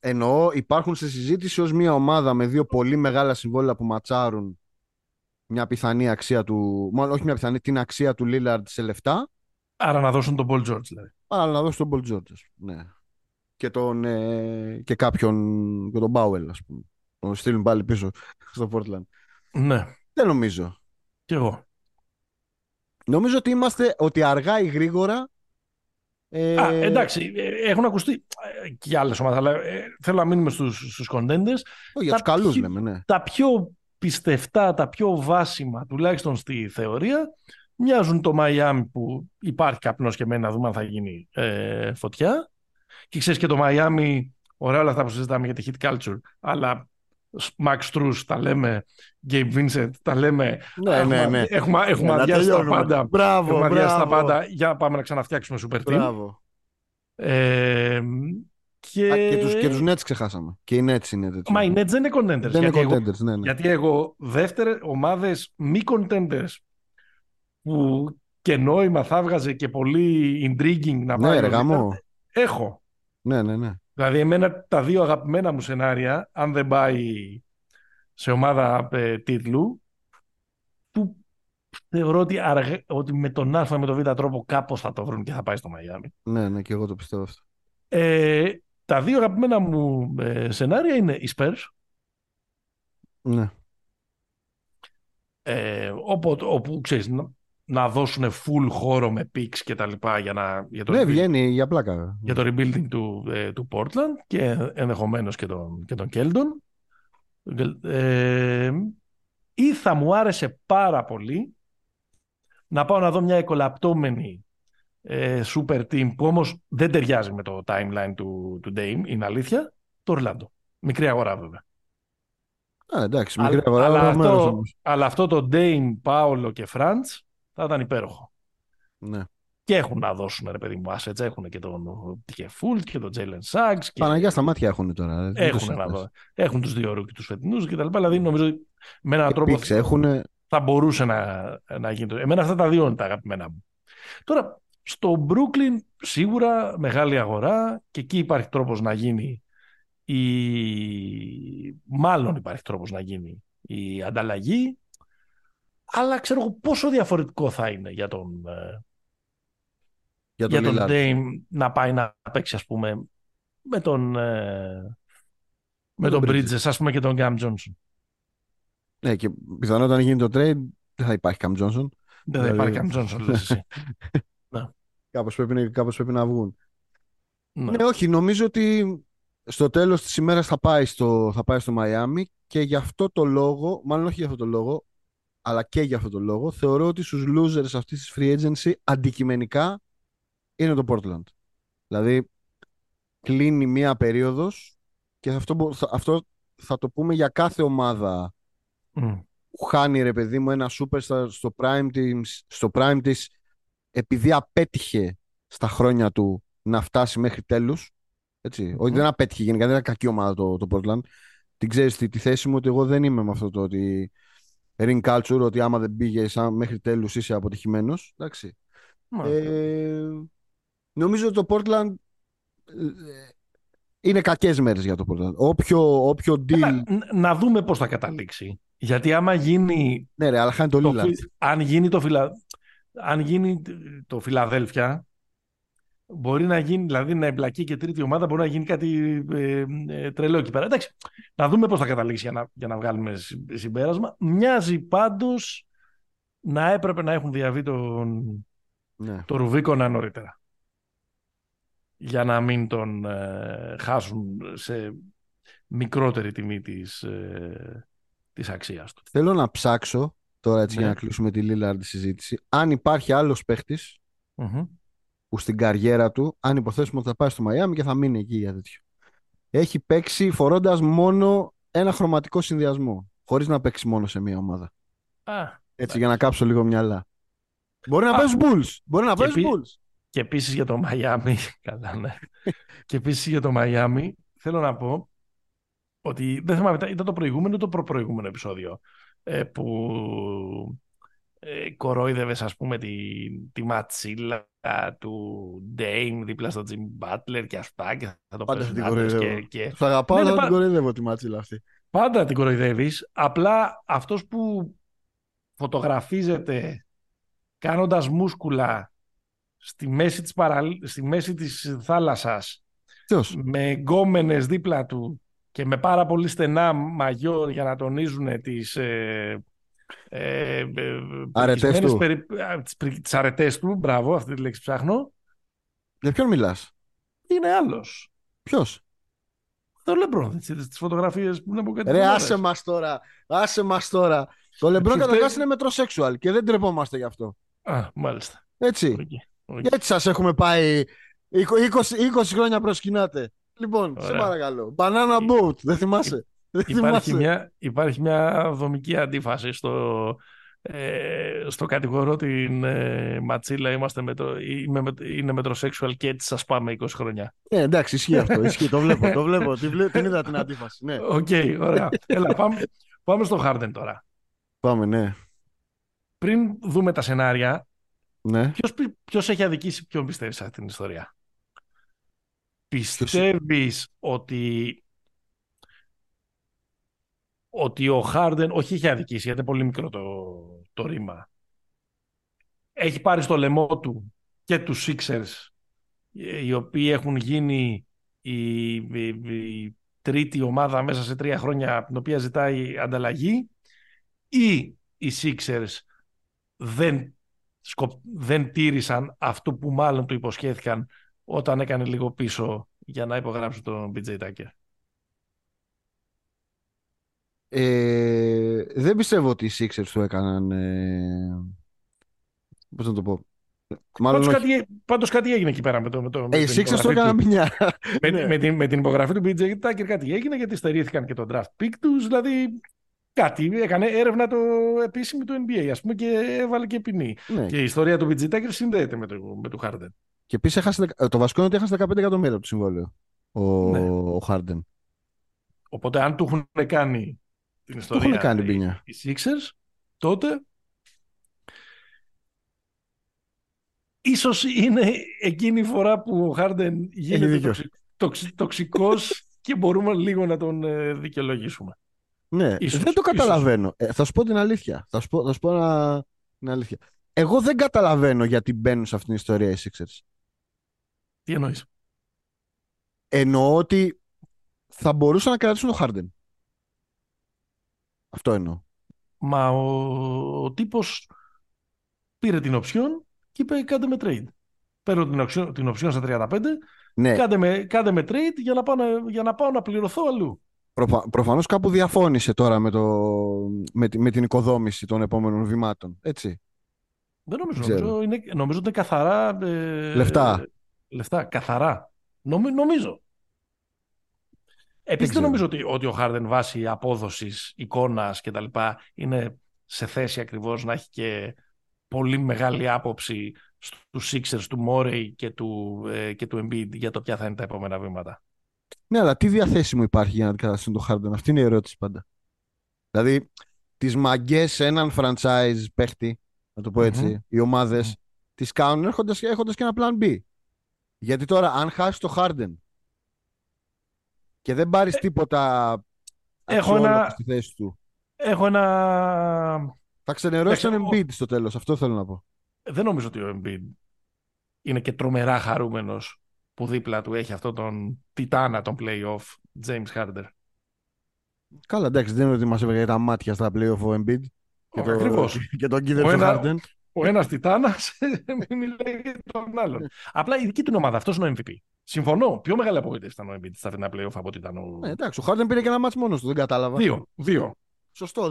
Εννοώ, υπάρχουν στη συζήτηση ως μια ομάδα με δύο πολύ μεγάλα συμβόλαια που ματσάρουν μια πιθανή αξία του. Μάλλον, όχι μια πιθανή, την αξία του Lillard σε λεφτά. Άρα να δώσουν τον Paul George, δηλαδή. Άρα να δώσουν τον Paul George, ναι. Και κάποιον, και τον Μπάουελ, ας πούμε. Τον στείλουν πάλι πίσω στο Portland. Ναι. Δεν νομίζω. Κι εγώ. Νομίζω ότι αργά ή γρήγορα. Εντάξει, έχουν ακουστεί και άλλες ομάδες, αλλά θέλω να μείνουμε στους contenders. Για τους καλούς λέμε, ναι. Τα πιο πιστευτά, τα πιο βάσιμα, τουλάχιστον στη θεωρία, μοιάζουν το Μαϊάμι που υπάρχει καπνός και μένα να δούμε αν θα γίνει φωτιά. Και ξέρεις και το Μαϊάμι, ωραία όλα αυτά που συζητάμε για τη hit culture, αλλά Max Strus τα λέμε, Gabe Vincent τα λέμε. Ναι. Έχουμε αδειάσει τα πάντα. Μπράβο, για να πάμε να ξαναφτιάξουμε super team. Μπράβο. Και τους Nets ξεχάσαμε. Και οι Nets είναι τέτοιο. Μα οι Nets δεν είναι contenders. Γιατί εγώ δεύτερες ομάδες μη contenders που και νόημα θα βγάζει και πολύ intriguing να πάει. Ναι, έχω. Ναι. Δηλαδή, εμένα τα δύο αγαπημένα μου σενάρια, αν δεν πάει σε ομάδα τίτλου, που θεωρώ ότι με τον Α με τον Β τρόπο κάπως θα το βρουν και θα πάει στο Μαϊάμι. Ναι, και εγώ το πιστεύω αυτό. Τα δύο αγαπημένα μου σενάρια είναι οι Spurs. Ναι. Όπου ξέρεις, να δώσουν full χώρο με picks και τα λοιπά για το rebuilding του Portland και ενδεχομένως και τον Keldon. Ή θα μου άρεσε πάρα πολύ να πάω να δω μια εκολαπτώμενη super team που όμως δεν ταιριάζει με το timeline του Dame, είναι αλήθεια, το Orlando. Μικρή αγορά βέβαια. Εντάξει, μικρή αγορά. Αλλά αυτό το Dame, Paolo και Franz θα ήταν υπέροχο. Ναι. Και έχουν να δώσουν, ρε παιδί μου, assets. Έχουν και τον Τικεφούλτ και τον Τζέιλεν Σάγκς. Παναγιά στα μάτια έχουν τώρα. Έχουν τους δύο ρούκι τους φετινούς κτλ. Δηλαδή νομίζω ότι με έναν τρόπο θα μπορούσε να γίνει. Εμένα αυτά τα δύο είναι τα αγαπημένα μου. Τώρα, στο Brooklyn σίγουρα μεγάλη αγορά και εκεί υπάρχει τρόπος να γίνει μάλλον υπάρχει τρόπος να γίνει η ανταλλαγή. Αλλά ξέρω εγώ πόσο διαφορετικό θα είναι για τον Dame να πάει να παίξει, ας πούμε, με τον Bridges, ας πούμε, και τον Cam Johnson. Ναι, και πιθανόν όταν γίνει το trade δεν θα υπάρχει Cam Johnson. Δεν θα υπάρχει Cam Johnson, λες εσύ. Ναι. Κάπως πρέπει να βγουν. Ναι, όχι, νομίζω ότι στο τέλος της ημέρας θα πάει στο Miami και γι' αυτό το λόγο, μάλλον όχι γι' αυτό το λόγο, αλλά και για αυτό το λόγο, θεωρώ ότι στους losers αυτής της free agency αντικειμενικά είναι το Portland. Δηλαδή, κλείνει μία περίοδος και αυτό θα το πούμε για κάθε ομάδα που χάνει, ρε παιδί μου, ένα superstar στο prime της επειδή απέτυχε στα χρόνια του να φτάσει μέχρι τέλους. Έτσι. Όχι, δεν απέτυχε γενικά, δεν είναι κακή ομάδα το Portland. Την ξέρεις τη θέση μου ότι εγώ δεν είμαι με αυτό το ότι ring culture, ότι άμα δεν πήγε μέχρι τέλους είσαι αποτυχημένος. Εντάξει. Νομίζω ότι το Portland Είναι κακές μέρες για το πρωτάθλημα. Όποιο deal... να δούμε πώς θα καταλήξει. Γιατί άμα γίνει... Ναι ρε, αλλά χάνει το Λίλαντ. Αν γίνει το Φιλαδέλφια, μπορεί να γίνει, δηλαδή να εμπλακεί και τρίτη ομάδα, μπορεί να γίνει κάτι τρελό εκεί πέρα. Εντάξει, να δούμε πώς θα καταλήξει για να βγάλουμε συμπέρασμα. Μοιάζει πάντως να έπρεπε να έχουν διαβεί τον Ρουβίκονα νωρίτερα. Για να μην τον χάσουν σε μικρότερη τιμή της αξίας του. Θέλω να ψάξω τώρα έτσι, για να κλείσουμε τη Lillard συζήτηση, αν υπάρχει άλλος παίχτης που στην καριέρα του, αν υποθέσουμε ότι θα πάει στο Μαϊάμι και θα μείνει εκεί για τέτοιο, έχει παίξει φορώντας μόνο ένα χρωματικό συνδυασμό, χωρίς να παίξει μόνο σε μία ομάδα. Έτσι, για να κάψω λίγο μυαλά. Μπορεί να παίζει Bulls. Και επίσης για το Μαϊάμι, καλά ναι. Και επίσης για το Μαϊάμι, θέλω να πω ότι δεν θυμάμαι, ήταν το προηγούμενο ή το προπροηγούμενο επεισόδιο που κορόιδευες, ας πούμε, τη ματσίλα του Ντέιμ δίπλα στο Τζιμ Μπάτλερ και αυτά, και θα το παίζουν και... Θα αγαπάω, ναι, την κοροϊδεύω τη ματσίλα αυτή. Πάντα την κοροϊδεύεις, απλά αυτός που φωτογραφίζεται κάνοντας μούσκουλα στη μέση της θάλασσας, με γκόμενες δίπλα του και με πάρα πολύ στενά μαγιό για να τονίζουν τις αρετές του. Μπράβο, αυτή τη λέξη ψάχνω. Για ποιον μιλάς? Είναι άλλος. Ποιος? Το Λεμπρόν, τις φωτογραφίες που είναι από κάτι. Ρε, άσε μας τώρα. Το Λεμπρόν καταρχάς είναι μετροσέξουαλ και δεν τρεπόμαστε γι' αυτό. Μάλιστα. Έτσι. Γιατί σας έχουμε πάει 20 χρόνια προσκυνάτε. Λοιπόν, ωραία. Σε παρακαλώ. Banana boat, δεν θυμάσαι? Υπάρχει μια δομική αντίφαση στο κατηγορό την ματσίλα. Είναι μετροσέξουαλ και έτσι σας πάμε 20 χρόνια. Εντάξει, ισχύει αυτό. Το βλέπω. Την είδα την αντίφαση. Ναι. Okay, ωραία. Έλα, πάμε στο Harden τώρα. Πάμε, ναι. Πριν δούμε τα σενάρια. Ναι. Ποιος έχει αδικήσει, ποιον πιστεύεις σε αυτήν την ιστορία? Πιστεύεις ότι ο Harden, όχι έχει αδικήσει, γιατί είναι πολύ μικρό το ρήμα, έχει πάρει στο λαιμό του και τους Sixers, οι οποίοι έχουν γίνει η τρίτη ομάδα μέσα σε 3 χρόνια από την οποία ζητάει ανταλλαγή, ή οι Sixers δεν τήρησαν αυτό που μάλλον του υποσχέθηκαν όταν έκανε λίγο πίσω για να υπογράψουν τον BJ Tucker? Δεν πιστεύω ότι οι Sixers του έκαναν... πώς να το πω... Πάντως κάτι έγινε εκεί πέρα με οι Sixers του έκαναν μια... με την υπογραφή του BJ Tucker κάτι έγινε, γιατί στερήθηκαν και τον draft pick τους, δηλαδή... Κάτι, έκανε έρευνα το επίσημη του NBA, ας πούμε, και έβαλε και ποινή. Ναι. Και η ιστορία του BJ Tucker συνδέεται με του Harden. Και επίσης το βασικό είναι ότι έχασε 15 εκατομμύρια από το συμβόλαιο ο Harden. Οπότε αν του έχουν κάνει την ιστορία οι Sixers, τότε ίσως είναι εκείνη η φορά που ο Harden γίνεται τοξικός και μπορούμε λίγο να τον δικαιολογήσουμε. Ναι, ίσως, δεν το καταλαβαίνω. Θα σου πω την αλήθεια. Την αλήθεια. Εγώ δεν καταλαβαίνω γιατί μπαίνουν σε αυτήν την ιστορία οι Sixers. Τι εννοείς? Εννοώ ότι θα μπορούσαν να κρατήσουν τον Harden. Αυτό εννοώ. Μα ο τύπος πήρε την οψιόν και είπε κάντε με trade. Παίρνω την οψιόν στα 35. Ναι. Κάντε με trade για να πάω να πληρωθώ αλλού. Προφανώς κάπου διαφώνησε τώρα με την οικοδόμηση των επόμενων βημάτων, έτσι. Δεν νομίζω. Νομίζω ότι είναι καθαρά... λεφτά, καθαρά. Νομίζω. Επίσης δεν νομίζω ότι ο Harden βάσει απόδοσης, εικόνας και τα λοιπά είναι σε θέση ακριβώς να έχει και πολύ μεγάλη άποψη στους Sixers, του Murray και του Embiid για το ποια θα είναι τα επόμενα βήματα. Ναι, αλλά τι διαθέσιμο υπάρχει για να αντικαταστήσουν τον Harden? Αυτή είναι η ερώτηση πάντα. Δηλαδή, τις μαγκές σε έναν franchise παίχτη, να το πω έτσι, οι ομάδες, τις κάνουν έχοντας και ένα plan B. Γιατί τώρα, αν χάσει το Harden, και δεν πάρεις τίποτα αξιόλογο στη θέση του. Έχω ένα... Θα ξενερώσει τον Embiid στο τέλος, αυτό θέλω να πω. Δεν νομίζω ότι ο Embiid είναι και τρομερά χαρούμενος που δίπλα του έχει αυτόν τον τιτάνα, τον play-off, James Harden. Καλά, εντάξει, δεν είναι ότι μας έβγαλε τα μάτια στα play-off ο Embiid και τον κύριο Harden. Ο ένας τιτάνας μιλάει τον άλλον. Απλά η δική του ομάδα, αυτός είναι ο MVP. Συμφωνώ. Πιο μεγάλη απογοήτευση ήταν ο Embiid στα φετινά play-off από ότι ήταν ο... εντάξει, ο Harden πήρε και ένα μάτς μόνος του, δεν κατάλαβα. Δύο. Σωστό,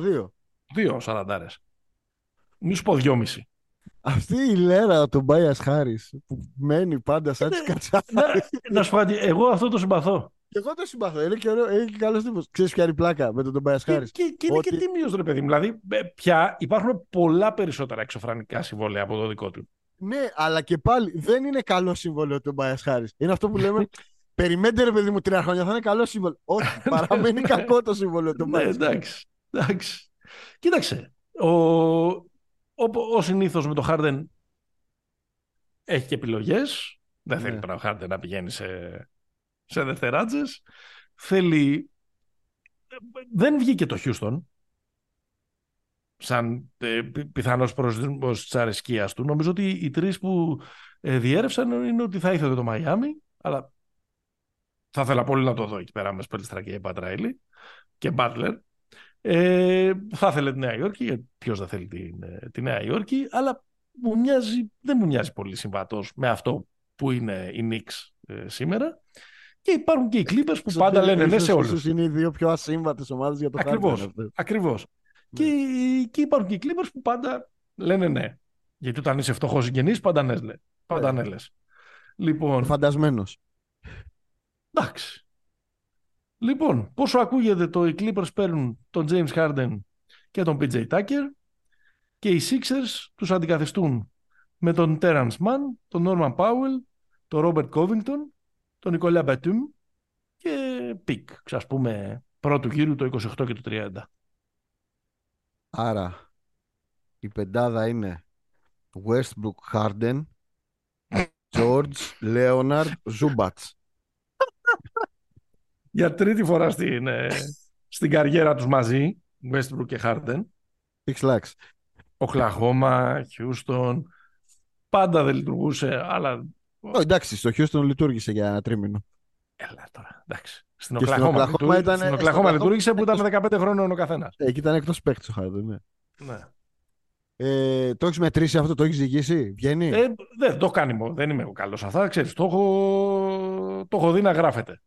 δύο σαραντάρες. Μη σου πω 2,5. Αυτή η λέρα του Μπάιας Χάρις που μένει πάντα σαν τις κατσάρες. Να σου πω κάτι, εγώ αυτό το συμπαθώ. Και εγώ το συμπαθώ, είναι και ωραίο, είναι και καλός τύπος. Ξέρεις ποια είναι η πλάκα με τον Μπάιας Χάρις. Και είναι και τίμιος, ρε παιδί μου. Δηλαδή, πια υπάρχουν πολλά περισσότερα εξωφρενικά συμβόλαια από το δικό του. Ναι, αλλά και πάλι δεν είναι καλό συμβόλαιο του Μπάιας Χάρις. Είναι αυτό που λέμε. Περιμένετε, ρε παιδί μου, 3 χρόνια, θα είναι καλό συμβόλαιο. Όχι, παραμένει κακό το συμβόλαιο του Μπάιας Χάρις. Εντάξει. Κοίταξε. Ο συνήθως με το Harden έχει και επιλογές. Δεν θέλει τώρα ο Harden να πηγαίνει σε δευτεράτζες. Θέλει... Δεν βγήκε το Houston σαν πιθανός προσδορισμός της αρεσκίας του. Νομίζω ότι οι 3 που διέρευσαν είναι ότι θα ήθελε το Μαϊάμι, αλλά θα ήθελα πολύ να το δω εκεί πέρα με Σπέλστρα και Πατράιλι και Butler. Θα ήθελε τη Νέα Υόρκη, γιατί ποιος δεν θέλει τη Νέα Υόρκη, αλλά δεν μου μοιάζει πολύ συμβατός με αυτό που είναι οι Knicks σήμερα. Και υπάρχουν και οι Clippers που πάντα λένε ναι σε όλους. Είναι οι 2 πιο ασύμβατες ομάδες για το Harden. Ακριβώς. Και υπάρχουν και οι Clippers που πάντα λένε ναι. Γιατί όταν είσαι φτωχός συγγενής, πάντα ναι λες. Λοιπόν, φαντασμένος. Εντάξει. Λοιπόν, πόσο ακούγεται το οι Clippers παίρνουν τον James Harden και τον PJ Tucker και οι Sixers τους αντικαθιστούν με τον Terrence Mann, τον Norman Powell, τον Robert Covington, τον Nicolas Batum και πικ, ας πούμε, πρώτου γύρου το 28 και το 30. Άρα, η πεντάδα είναι Westbrook, Harden, George, Leonard, Zubac. Για 3η φορά στην καριέρα τους μαζί, Westbrook και Harden. X-Lax. Οκλαχόμα, Χιούστον. Πάντα δεν λειτουργούσε, αλλά... εντάξει, στο Χιούστον λειτουργήσε για ένα τρίμηνο. Έλα τώρα, εντάξει. Στην Οκλαχόμα λειτουργήσε που ήταν 15 χρόνων ο καθένας. Εκεί ήταν εκτός παίκτης ο Harden, ναι. Το έχεις μετρήσει αυτό, το έχεις διηγήσει, βγαίνει. Δεν το κάνει, δεν είμαι εγώ καλός αυτά, ξέρεις, το έχω δει να γράφεται.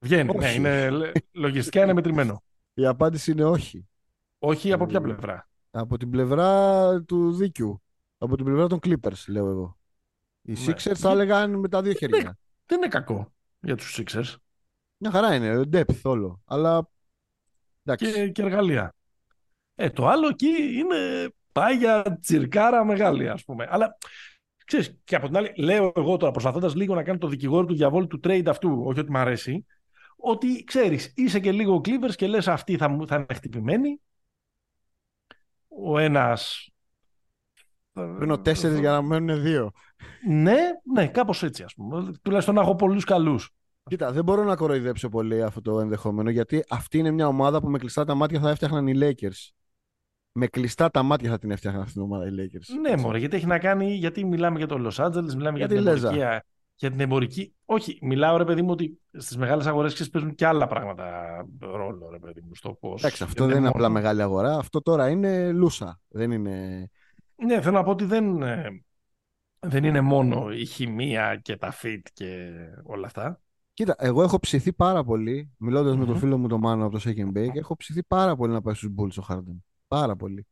Βγαίνει, ναι, είναι, λογιστικά είναι μετρημένο. Η απάντηση είναι όχι. Όχι από ποια πλευρά? Από την πλευρά του δίκιου. Από την πλευρά των Clippers, λέω εγώ. Οι Sixers θα έλεγαν με τα 2 χέρια. Δεν είναι κακό για τους Sixers. Μια χαρά είναι, depth όλο. Αλλά και εργαλεία. Το άλλο εκεί είναι πάει για τσιρκάρα μεγάλη, ας πούμε. Αλλά ξέρεις, και από την άλλη, λέω εγώ τώρα, προσπαθώντας λίγο να κάνω το δικηγόρο του διαβόλου του trade αυτού, όχι ότι μ' αρέσει, ότι ξέρεις, είσαι και λίγο Clippers και λες αυτοί θα είναι χτυπημένοι. Ο ένας... Παίρνω 4 για να μένουν 2. Ναι, κάπως έτσι, ας πούμε. Τουλάχιστον να έχω πολλούς καλούς. Κοίτα, δεν μπορώ να κοροϊδέψω πολύ αυτό το ενδεχόμενο, γιατί αυτή είναι μια ομάδα που με κλειστά τα μάτια θα έφτιαχναν οι Lakers. Με κλειστά τα μάτια θα την έφτιαχναν αυτήν την ομάδα οι Lakers. Ναι, μωρέ, γιατί έχει να κάνει, γιατί μιλάμε για το Los Angeles, μιλάμε για την εμπορική. Όχι, μιλάω, ρε παιδί μου, ότι στις μεγάλες αγορές παίζουν και άλλα πράγματα ρόλο, ρε παιδί μου, στο πώς. Εντάξει, αυτό δεν είναι απλά μεγάλη αγορά, αυτό τώρα είναι λούσα. Δεν είναι... Ναι, θέλω να πω ότι δεν είναι μόνο η χημεία και τα fit και όλα αυτά. Κοίτα, εγώ έχω ψηθεί πάρα πολύ, μιλώντας με τον φίλο μου τον Μάνο από το Shake & Bake, έχω ψηθεί πάρα πολύ να πάει στους Bulls ο Harden. Πάρα πολύ.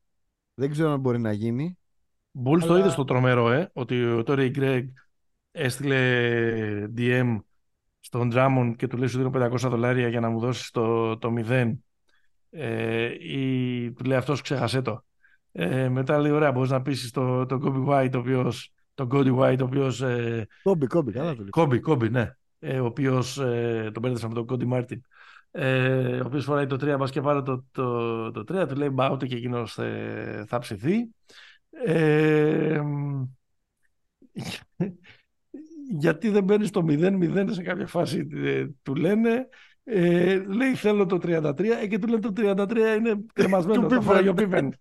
Δεν ξέρω αν μπορεί να γίνει. Bulls αλλά... το είδες το τρομερό, ότι ο Torrey Craig έστειλε DM στον Drummond και του λέει σου δίνω $500 για να μου δώσεις το 0. Του λέει αυτός ξέχασέ το. Μετά λέει ωραία, μπορείς να πείσεις τον Kobe White, ο οποίος Kobe, ναι. Ο οποίος τον παίρνει με τον Κόντι Μάρτιν, ο οποίος φοράει το 3, μπας και πάρε το 3, του λέει μπα ούτε και εκείνος θα ψηθεί. γιατί δεν μπαίνει στο 0-0 σε κάποια φάση, του λένε, λέει θέλω το 33 και του λένε το 33 είναι κρεμασμένο, το φοραγιοπίβεν.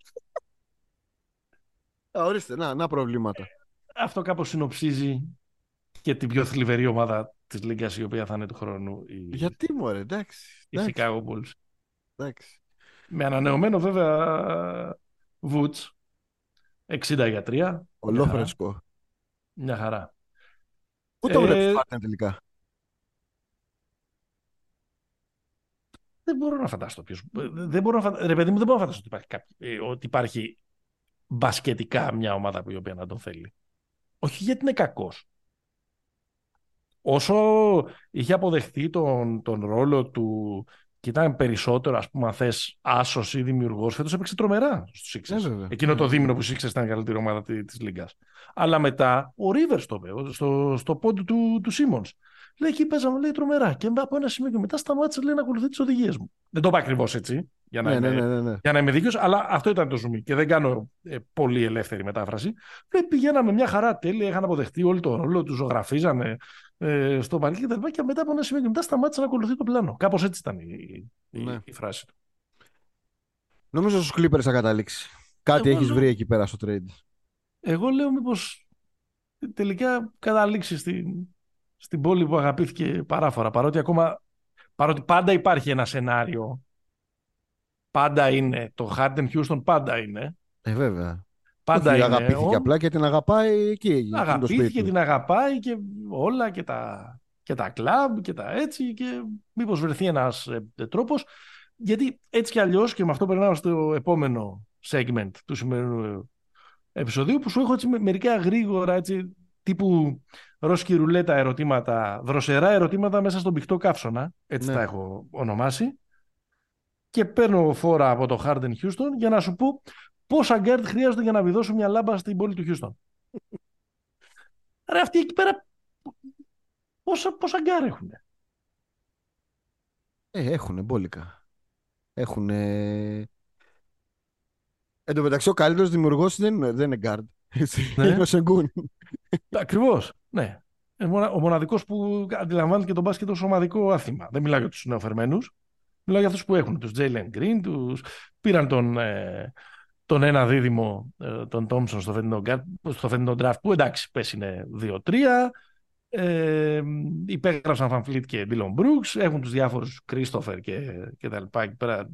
Ορίστε, να προβλήματα. Αυτό κάπως συνοψίζει και την πιο θλιβερή ομάδα της Λίγκας, η οποία θα είναι του χρόνου. Γιατί μωρέ, εντάξει. Η Chicago Bulls. Εντάξει. Με ανανεωμένο βέβαια Woods, 60-3. Ολόφρεσκο. Μια χαρά. Πού το βλέπεις Πάρτεν τελικά? Δεν μπορώ να φανταστώ ποιος. Ρε παιδί μου, δεν μπορώ να φανταστώ ότι υπάρχει, ότι υπάρχει μπασκετικά μια ομάδα που η οποία να τον θέλει. Όχι γιατί είναι κακός. Όσο είχε αποδεχτεί τον ρόλο του και ήταν περισσότερο, ας πούμε, θες άσος ή δημιουργός, φέτος έπαιξε τρομερά στους Σίξερς. Εκείνο το δίμηνο που στους Σίξερς ήταν η καλύτερη ομάδα της Λίγκας. Αλλά μετά ο Ρίβερς το είπε, στο πόντ του Σίμονς. Λέει, εκεί παίζαμε, λέει, τρομερά. Και από ένα σημείο και μετά σταμάτησε, λέει, να ακολουθεί τις οδηγίες μου. Δεν το είπα ακριβώς έτσι, για να είμαι δίκαιος, αλλά αυτό ήταν το zoom. Και δεν κάνω πολύ ελεύθερη μετάφραση. Λέει, πηγαίναμε μια χαρά, τέλεια, είχαν αποδεχτεί όλο το ρόλο, τους ζωγραφίζανε στο παρκέ και τα λοιπά. Και μετά από ένα σημείο και μετά σταμάτησε να ακολουθεί το πλάνο. Κάπως έτσι ήταν η φράση του. Νομίζω στους Clippers θα καταλήξει. Κάτι έχεις βρει εκεί πέρα στο trade. Εγώ λέω μήπως τελικά καταλήξει στην πόλη που αγαπήθηκε παράφορα, παρότι πάντα υπάρχει ένα σενάριο, πάντα είναι το Harden Houston, πάντα είναι. Βέβαια. Πάντα είναι. Αγαπήθηκε απλά και την αγαπάει εκεί. Αγαπήθηκε, την αγαπάει και όλα και τα κλαμπ και τα έτσι, και μήπως βρεθεί ένας τρόπος, γιατί έτσι κι αλλιώς, και με αυτό περνάω στο επόμενο segment του σημερινού επεισοδίου, που σου έχω έτσι μερικά γρήγορα έτσι, τύπου ρόσκι ρουλέτα ερωτήματα, δροσερά ερωτήματα μέσα στον πυκτό καύσωνα, έτσι τα έχω ονομάσει. Και παίρνω φόρα από το Harden Houston για να σου πω πόσα γκάρτ χρειάζονται για να βιδώσουν μια λάμπα στην πόλη του Houston. Ρε αυτοί εκεί πέρα πόσα γκάρ έχουν? Έχουν μπόλικα. Έχουν... Εν τω μεταξύ ο καλύτερος δημιουργός δεν είναι γκάρτ. Είναι ο Σενγκούν. Ακριβώς, ναι. Ο μοναδικός που αντιλαμβάνεται και τον μπάσκετ ως ομαδικό άθλημα. Δεν μιλάω για τους νεοφερμένους, μιλάω για αυτούς που έχουν. Τους Jalen Green, τους πήραν τον ένα δίδυμο, τον Thompson, στο φετινό draft, που εντάξει, πες είναι 2-3. Υπέγραψαν Van Fleet και Dillon Brooks. Έχουν τους διάφορους Christopher και τα λοιπά εκεί πέρα,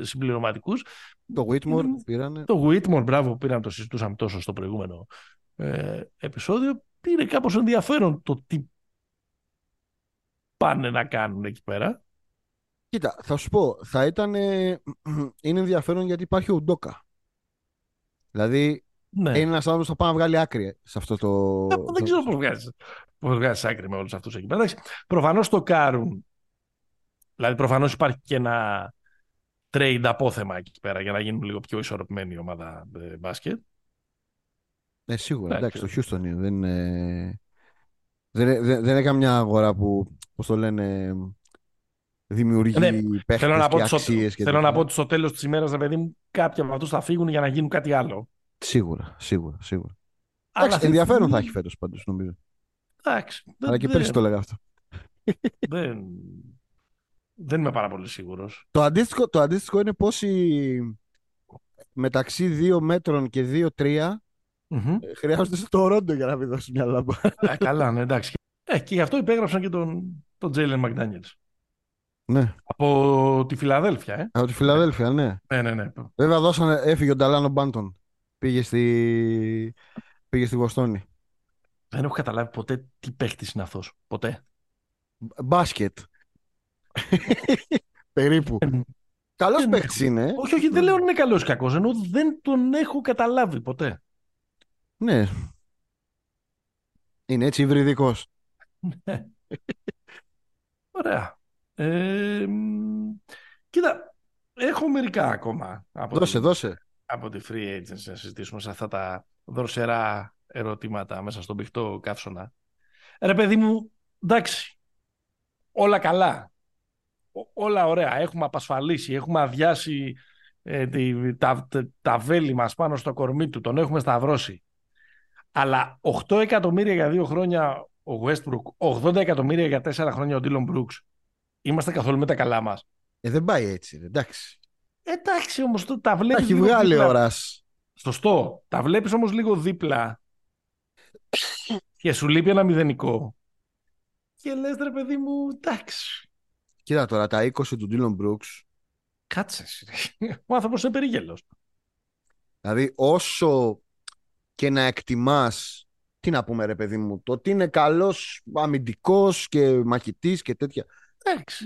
συμπληρωματικούς. Το Whitmore πήρανε. Το Whitmore, μπράβο, πήραν, το συζητούσαμε τόσο στο προηγούμενο επεισόδιο. Είναι κάπως ενδιαφέρον το τι πάνε να κάνουν εκεί πέρα. Κοίτα, θα σου πω, είναι ενδιαφέρον γιατί υπάρχει ο Ουντόκα. Δηλαδή, ναι, είναι ένας άνθρωπος που θα πάει να βγάλει άκρη σε αυτό το... Δεν ξέρω πώς βγάζεις άκρη με όλους αυτούς εκεί πέρα. Προφανώς το κάρουν. Δηλαδή, προφανώς υπάρχει και ένα trade απόθεμα εκεί πέρα για να γίνουν λίγο πιο ισορροπημένη η ομάδα μπάσκετ. Σίγουρα, εντάξει, το Χιούστον είναι. Δεν είναι καμιά αγορά που, πώς το λένε, δημιουργεί παίχτες και αξίες. Θέλω να πω ότι στο τέλος της ημέρας, ρε παιδί μου, κάποιοι από αυτούς θα φύγουν για να γίνουν κάτι άλλο. Σίγουρα. Εντάξει, ενδιαφέρον θα έχει φέτος πάντως, νομίζω. Εντάξει. Αλλά και πέρσι το έλεγα αυτό. Δεν είμαι πάρα πολύ σίγουρος. Το αντίστοιχο είναι πόσοι μεταξύ 2 μέτρων και 2-3 χρειάζονται στο Ρόντο για να βιδώσει μια λάμπα. Καλά, ναι, εντάξει. Και γι' αυτό υπέγραψαν και τον Τζέιλεν Μακντάνιελς. Ναι. Από τη Φιλαδέλφια, Από τη Φιλαδέλφια, ναι. Ναι. Βέβαια, έφυγε ο Νταλάνο Μπάντον. Πήγε στη Βοστόνη. Δεν έχω καταλάβει ποτέ τι παίχτης είναι αυτός. Ποτέ. Μπάσκετ. Περίπου. Καλός παίχτης είναι. Όχι, δεν λέω είναι καλός ή κακός. Ενώ δεν τον έχω καταλάβει ποτέ. Ναι. Είναι έτσι υβριδικός. Ναι. Ωραία. Κοίτα, έχω μερικά ακόμα. Από τη Free Agents να συζητήσουμε σε αυτά τα δροσερά ερωτήματα μέσα στον πηχτό καύσωνα. Ρε παιδί μου, εντάξει. Όλα καλά. Όλα ωραία. Έχουμε απασφαλίσει, έχουμε αδειάσει τα βέλη μας πάνω στο κορμί του. Τον έχουμε σταυρώσει. Αλλά 8 εκατομμύρια για 2 χρόνια ο Westbrook, 80 εκατομμύρια για 4 χρόνια ο Ντίλον Μπρουκς. Είμαστε καθόλου με τα καλά μας. Δεν πάει έτσι, εντάξει. Εντάξει όμως, τα βλέπεις. Τα έχει βγάλει ο Ρας. Σωστό. Τα βλέπεις όμως λίγο δίπλα και σου λείπει ένα μηδενικό. Και λες, ρε παιδί μου, εντάξει. Κοίτα τώρα, τα 20 του Ντίλον Μπρουκς. Κάτσε. Ο άνθρωπος είναι περίγελος. Δηλαδή, όσο και να εκτιμάς, τι να πούμε, ρε παιδί μου, το ότι είναι καλός αμυντικός και μαχητής και τέτοια. Εντάξει,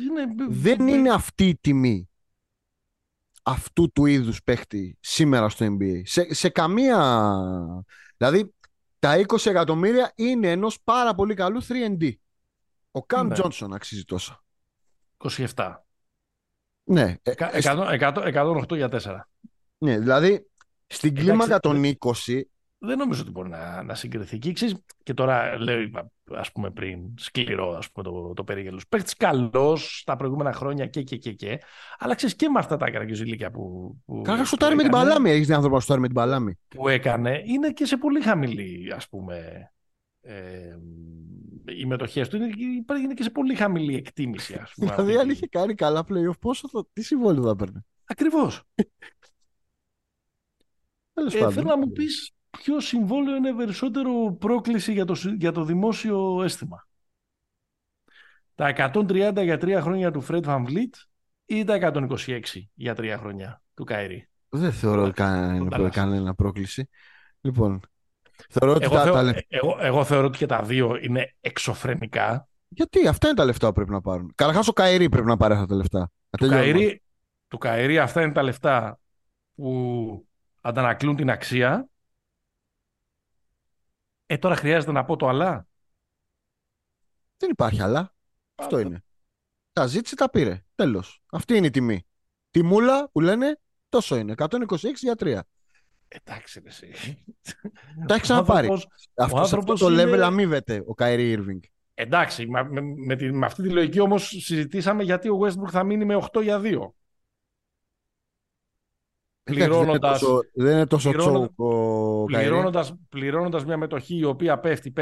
δεν είναι αυτή η τιμή αυτού του είδους παίχτη σήμερα στο NBA. Σε καμία. Δηλαδή, τα 20 εκατομμύρια είναι ενός πάρα πολύ καλού 3&D. Ο Καμ Τζόνσον αξίζει τόσα. 27. Ναι. 108 για 4. Ναι, δηλαδή στην κλίμακα των 20. Δεν νομίζω ότι μπορεί να συγκριθεί. Και τώρα λέω, ας πούμε πριν, σκληρό, ας πούμε, το περίγελος. Παίχτης καλός τα προηγούμενα χρόνια και. Αλλά ξέρεις και με αυτά τα καραγκιουζίλικια που καλά, σουτάρει με την παλάμη. Έχεις την άνθρωπο να σουτάρει με την παλάμη. Που έκανε, είναι και σε πολύ χαμηλή, ας πούμε, οι μετοχές του. Είναι και σε πολύ χαμηλή εκτίμηση, ας πούμε. Δηλαδή, αν είχε κάνει καλά playoff, τι συμβόλαιο θα παίρνει. Ακριβώς. Θέλω να μου πεις. Ποιο συμβόλαιο είναι περισσότερο πρόκληση για το δημόσιο αίσθημα. Τα 130 για 3 χρόνια του Fred VanVleet ή τα 126 για 3 χρόνια του Kyrie. Δεν θεωρώ κανένα πρόκληση. Λοιπόν, εγώ θεωρώ ότι και τα δύο είναι εξωφρενικά. Γιατί αυτά είναι τα λεφτά που πρέπει να πάρουν. Καταρχάς ο Kyrie πρέπει να πάρει αυτά τα λεφτά. Του Kyrie αυτά είναι τα λεφτά που αντανακλούν την αξία. Τώρα χρειάζεται να πω το αλλά. Δεν υπάρχει αλλά. Αυτό είναι. Τα ζήτησε, τα πήρε. Τέλος. Αυτή είναι η τιμή. Τιμούλα που λένε τόσο είναι. 126 για 3. Εντάξει, εσύ. Τα έχει ξαναπάρει. Αυτό το level αμείβεται ο Kyrie Irving. Εντάξει. Με αυτή τη λογική όμως συζητήσαμε γιατί ο Westbrook θα μείνει με 8 για 2. Πληρώνοντας μια μετοχή η οποία πέφτει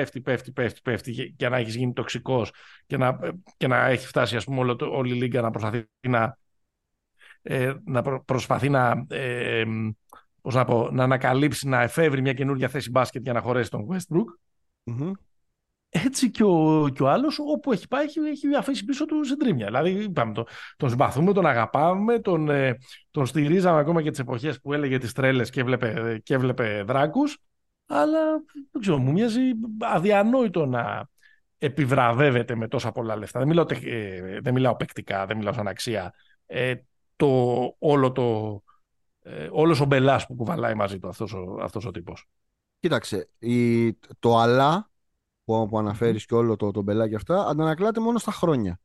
και να έχεις γίνει τοξικός και να έχει φτάσει, ας πούμε, όλη η λίγκα να προσπαθεί να ανακαλύψει, να εφεύρει μια καινούργια θέση μπάσκετ για να χωρέσει τον Westbrook. Mm-hmm. Έτσι και ο άλλος όπου έχει πάει έχει αφήσει πίσω του συντρίμια. Δηλαδή είπαμε, τον συμπαθούμε, τον αγαπάμε, τον στηρίζαμε ακόμα και τις εποχές που έλεγε τις τρέλες και έβλεπε δράκους, αλλά δεν ξέρω, μου μοιάζει αδιανόητο να επιβραβεύεται με τόσα πολλά λεφτά. Δεν μιλάω παικτικά, δεν μιλάω σαν αξία. Όλος ο μπελάς που κουβαλάει μαζί του αυτός ο τύπος. Κοίταξε, το αλλά που αναφέρεις και όλο το μπελάκι αυτά, αντανακλάται μόνο στα χρόνια.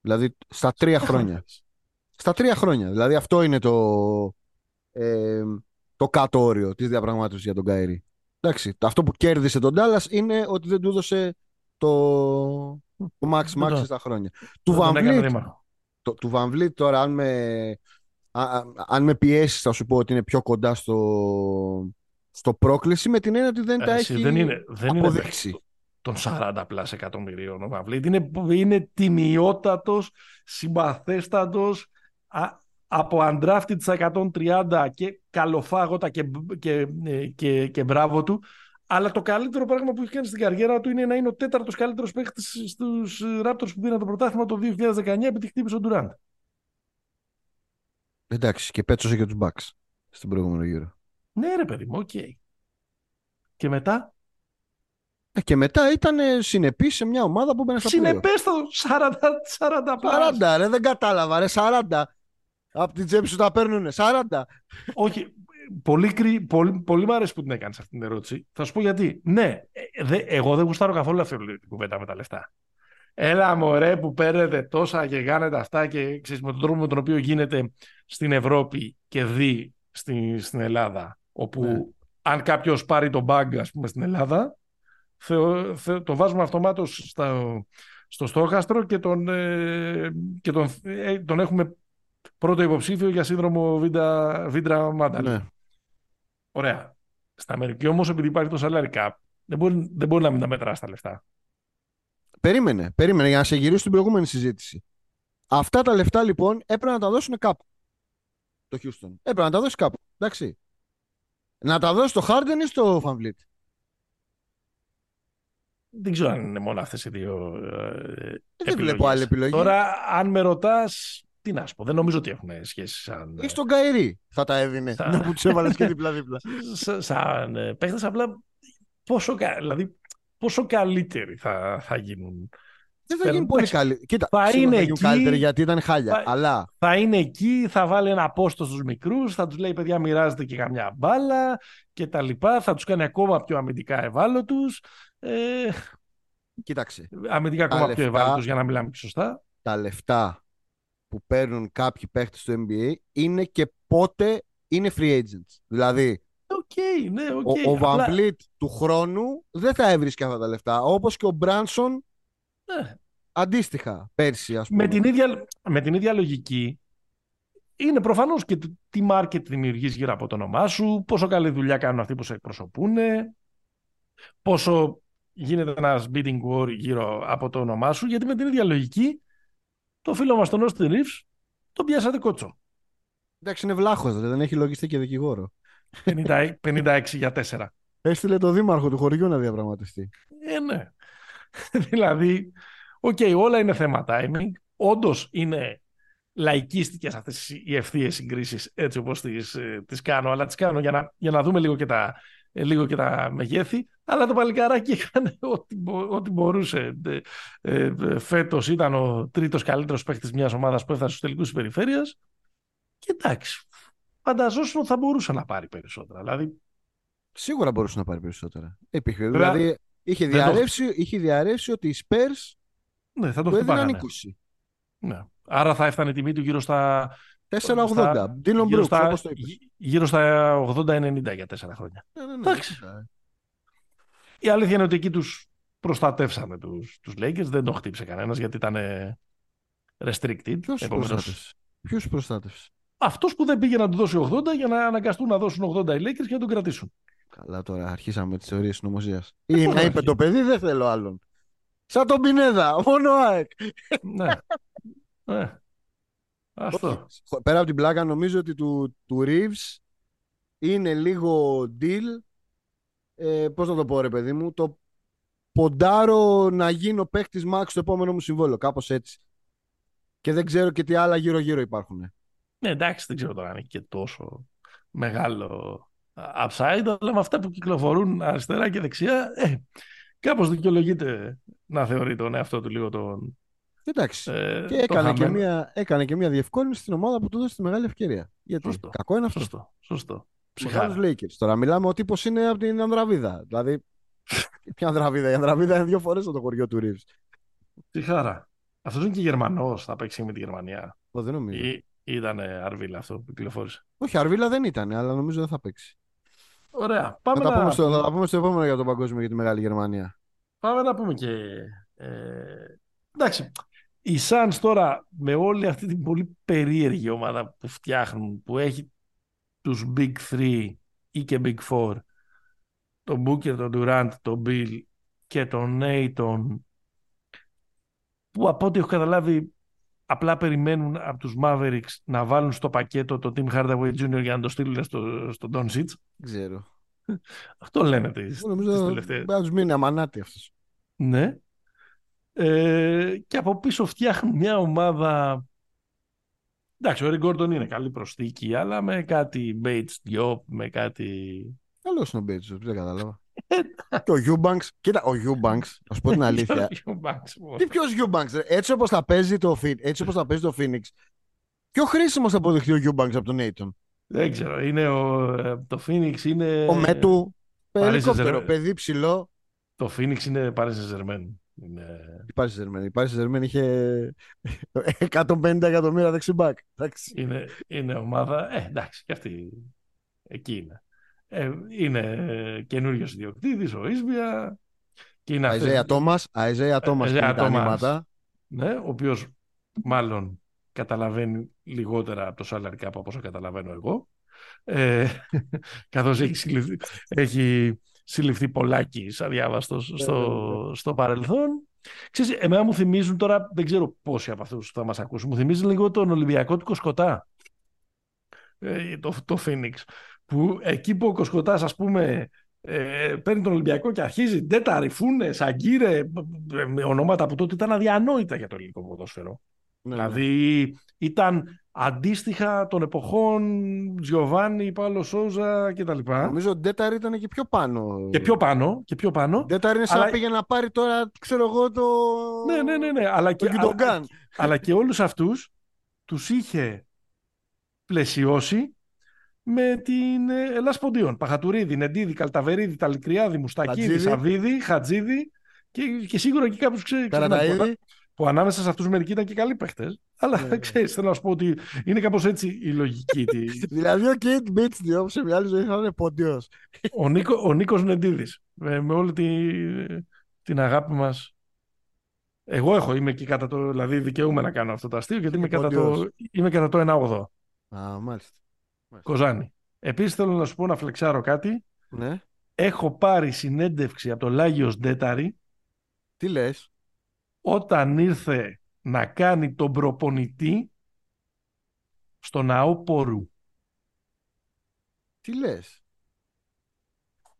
Δηλαδή, στα 3 χρόνια. Στα 3 χρόνια. Δηλαδή, αυτό είναι το κάτω όριο της διαπραγμάτευσης για τον Kyrie. Εντάξει, αυτό που κέρδισε τον Dallas είναι ότι δεν του έδωσε το Max στα χρόνια. Του VanVleet τώρα, αν με πιέσεις, θα σου πω ότι είναι πιο κοντά στο πρόκληση, με την έννοια ότι δεν τα έχει αποδείξει. Των 40+ εκατομμυρίων ο VanVleet είναι τιμιότατος, συμπαθέστατος, από undrafted στα 130 και καλοφάγωτα και μπράβο του, αλλά το καλύτερο πράγμα που έχει κάνει στην καριέρα του είναι να είναι ο 4ος καλύτερος παίκτης στους Raptors που πήραν το πρωτάθλημα το 2019 επί τη χτύπηση ο Durant. Εντάξει, και πέτσωσε και τους Bucks στην προηγούμενη γύρω. Ναι ρε παιδί μου, okay. Και μετά... Και μετά ήταν συνεπής σε μια ομάδα που μπαίνει στα πλέον. Συνεπέστατο 40 ρε, δεν κατάλαβα ρε, 40. Από την τσέπη σου τα παίρνουνε, 40. Όχι, πολύ μου αρέσει που την έκανες αυτή την ερώτηση. Θα σου πω γιατί. Ναι, εγώ δεν γουστάρω καθόλου αυτή την κουβέντα με τα λεφτά. Έλα μωρέ που παίρνετε τόσα και κάνετε αυτά και ξέρεις, με τον τρόπο με τον οποίο γίνεται στην Ευρώπη και δει στην Ελλάδα. Όπου αν κάποιος πάρει τον μπάγκ, ας πούμε, στην Ελλάδα, το βάζουμε αυτομάτως στο στόχαστρο και τον έχουμε πρώτο υποψήφιο για σύνδρομο Βίντρα Μάνταλ. Ναι. Ωραία. Στα Αμερική όμως, επειδή υπάρχει το salary cap, δεν μπορεί να μην τα μετράς τα λεφτά. Περίμενε για να σε γυρίσω στην προηγούμενη συζήτηση. Αυτά τα λεφτά λοιπόν έπρεπε να τα δώσουν κάπου. Το Houston. Έπρεπε να τα δώσει κάπου. Εντάξει. Να τα δώσει στο Harden ή στο Van Vliet. Δεν ξέρω αν είναι μόνο αυτές οι δύο επιλογές. Δεν βλέπω άλλη επιλογή. Τώρα, αν με ρωτάς, τι να σου πω, δεν νομίζω ότι έχουν σχέση σαν... Ή στον Καϊρή θα τα έδινε, να που τους έβαλες και δίπλα-δίπλα. Σαν παίχτες, απλά πόσο καλύτεροι θα γίνουν. Δεν θα γίνει πολύ καλύτερη. Κοίτα, θα είναι εκεί, καλύτερη γιατί ήταν χάλια. Θα είναι εκεί, θα βάλει ένα πόστο στους μικρούς, θα τους λέει παιδιά μοιράζεται και καμιά μπάλα και τα λοιπά, θα τους κάνει ακόμα πιο αμυντικά ευάλωτους. Κοίταξε. Αμυντικά ακόμα πιο ευάλωτους για να μιλάμε και σωστά. Τα λεφτά που παίρνουν κάποιοι παίχτες στο NBA είναι και πότε είναι free agents. Δηλαδή, ο Van Vliet του χρόνου δεν θα έβρισκε αυτά τα λεφτά, όπως και ο Μπράνσον. Αντίστοιχα πέρσι, ας πούμε. Με την ίδια λογική είναι προφανώς και τι market δημιουργείς γύρω από το όνομά σου, πόσο καλή δουλειά κάνουν αυτοί που σε εκπροσωπούν, πόσο γίνεται ένας bidding war γύρω από το όνομά σου, γιατί με την ίδια λογική το φίλο μας τον Austin Reeves τον πιάσατε κότσο. Εντάξει, είναι βλάχος, δεν έχει λογιστή και δικηγόρο. 56 για 4. Έστειλε το δήμαρχο του χωριού να διαπραγματευτεί. Ναι. Δηλαδή, όλα είναι θέμα timing. Όντως είναι λαϊκίστικες αυτές οι ευθείες συγκρίσεις, έτσι όπως τις κάνω, αλλά τις κάνω για να δούμε λίγο και τα μεγέθη. Αλλά το παλικάράκι έκανε ό,τι μπορούσε. Φέτος ήταν ο τρίτος καλύτερος παίκτης μιας ομάδας που έφτασε στους τελικούς της περιφέρειας. Και εντάξει, φανταζόσουν ότι θα μπορούσε να πάρει περισσότερα. Δηλαδή... Σίγουρα μπορούσε να πάρει περισσότερα. Δηλαδή... Είχε διαρρεύσει ότι οι Spurs του έδιναν 20. Ναι. Άρα θα έφτανε η τιμή του γύρω στα 4,80. Dylan Brooks, όπως το είπες. Γύρω στα 80-90 για 4 χρόνια. Εντάξει. Ναι. Η αλήθεια είναι ότι εκεί τους προστατεύσαμε τους Lakers. Δεν το χτύπησε κανένας γιατί ήταν restricted. Ποιους προστάτευσε? Αυτός που δεν πήγε να του δώσει 80 για να αναγκαστούν να δώσουν 80 οι Lakers και να τον κρατήσουν. Καλά, τώρα αρχίσαμε τις θεωρίες συνωμοσίας. Ή να είπε το παιδί, δεν θέλω άλλον. Σαν τον Πινέδα, μόνο ΑΕΚ. Ναι. Αυτό. Πέρα από την πλάκα, νομίζω ότι του Reeves είναι λίγο deal. Πώς να το πω, ρε παιδί μου, το ποντάρω να γίνω παίχτης Max στο επόμενο μου συμβόλαιο. Κάπως έτσι. Και δεν ξέρω και τι άλλα γύρω-γύρω υπάρχουν. Ναι, εντάξει, δεν ξέρω τώρα αν είναι και τόσο μεγάλο upside, αλλά με αυτά που κυκλοφορούν αριστερά και δεξιά, κάπως δικαιολογείται να θεωρεί τον εαυτό του λίγο τον... Εντάξει, και έκανε και μια διευκόλυνση στην ομάδα που του δώσει τη μεγάλη ευκαιρία. Γιατί κακό είναι αυτό. Σωστό. Μεγάλους Lakers. Τώρα μιλάμε, ο τύπος είναι από την Ανδραβίδα. Δηλαδή, ποια Ανδραβίδα? Η Ανδραβίδα είναι 2 φορές από το χωριό του Reeves. Ψυχάρα. Αυτός είναι και Γερμανός, θα παίξει με τη Γερμανία. Δεν νομίζω. Ήταν Αρβίλα αυτό που κυκλοφόρησε. Όχι, Αρβίλα δεν ήταν, αλλά νομίζω δεν θα παίξει. Ωραία. Θα τα πούμε στο επόμενο για τον παγκόσμιο για τη Μεγάλη Γερμανία. Πάμε να πούμε και... Εντάξει, οι Suns τώρα με όλη αυτή την πολύ περίεργη ομάδα που φτιάχνουν, που έχει τους Big 3 ή και Big 4, τον Booker, τον Durant, τον Bill και τον Nayton, που από ό,τι έχω καταλάβει απλά περιμένουν από τους Mavericks να βάλουν στο πακέτο το Tim Hardaway Jr. για να το στείλουν στο Doncic. Ξέρω. Αυτό λένε τις τελευταίες. Μπορεί να τους μείνει αμανάτη αυτός. Ναι. Και από πίσω φτιάχνουν μια ομάδα... Εντάξει, ο Eric Gordon είναι καλή προσθήκη, αλλά με κάτι Bates Diop, με κάτι... Καλώς είναι ο Bates Diop, δεν κατάλαβα. Και ο Eubanks, κοίτα, ο Eubanks, να σου πω την αλήθεια. Τι ποιος Eubanks, έτσι όπως θα παίζει το Phoenix, πιο χρήσιμος θα αποδειχθεί ο Eubanks από τον Nayton. Δεν ξέρω, είναι το Phoenix είναι... Ο Μέτου, περικόπτερο, παιδί ψηλό. Το Phoenix είναι Paris Saint-Germain. Η Paris Saint-Germain είχε 150 εκατομμύρια δεξιμπάκ. Είναι ομάδα, εντάξει, και αυτή εκεί είναι. Είναι καινούριος ιδιοκτήτης, ο Ίσβια. Αιζέα Τόμας, ο οποίος μάλλον καταλαβαίνει λιγότερα από το salary cap από όσο καταλαβαίνω εγώ, καθώς έχει συλληφθεί πολλάκι σαν διάβαστος στο παρελθόν. Ξέρεις, εμένα μου θυμίζουν τώρα, δεν ξέρω πόσοι από αυτούς θα μας ακούσουν, μου θυμίζουν λίγο τον Ολυμπιακό του Κοσκοτά, το Φίνιξ, που εκεί που ο Κοσκοτάς, ας πούμε, παίρνει τον Ολυμπιακό και αρχίζει Ντέτα, Ριφούνε, Σαγκύρε, ονόματα που τότε ήταν αδιανόητα για το ελληνικό ποδόσφαιρο. Ναι. Δηλαδή ήταν αντίστοιχα των εποχών Τζιοβάνι, Πάλο Σόουζα κτλ. Νομίζω ότι ο Ντέταρ ήταν και πιο πάνω. Και πιο πάνω. Ντέταρ είναι σαν να πήγε να πάρει τώρα, ξέρω εγώ, το. Ναι. Αλλά και όλους αυτούς τους είχε πλαισιώσει με την Ελλάς Ποντίων. Παχατουρίδη, Νεντίδη, Καλταβερίδη, Ταλικριάδη, Μουστακίδη, Σαββίδη, Χατζίδη και σίγουρα και κάποιους ξέρει. Που ανάμεσα σε αυτούς μερικοί ήταν και καλοί παίχτες. Αλλά ξέρεις, θέλω να σου πω ότι είναι κάπως έτσι η λογική. Δηλαδή ο Κέιτ Μπίτσνιοπ σε μια άλλη ζωή θα είναι ποντίος. Ο Νίκος Νεντίδης. Με όλη την αγάπη μας. Εγώ είμαι και κατά το. Δηλαδή δικαιούμαι να κάνω αυτό το αστείο, γιατί είμαι κατά το 1,8. Α, μάλιστα. Κοζάνη. Επίσης θέλω να σου πω να φλεξάρω κάτι. Ναι. Έχω πάρει συνέντευξη από το Λάγιος Ντέταρη. Τι λες? Όταν ήρθε να κάνει τον προπονητή στο Ναό Πορού. Τι λες?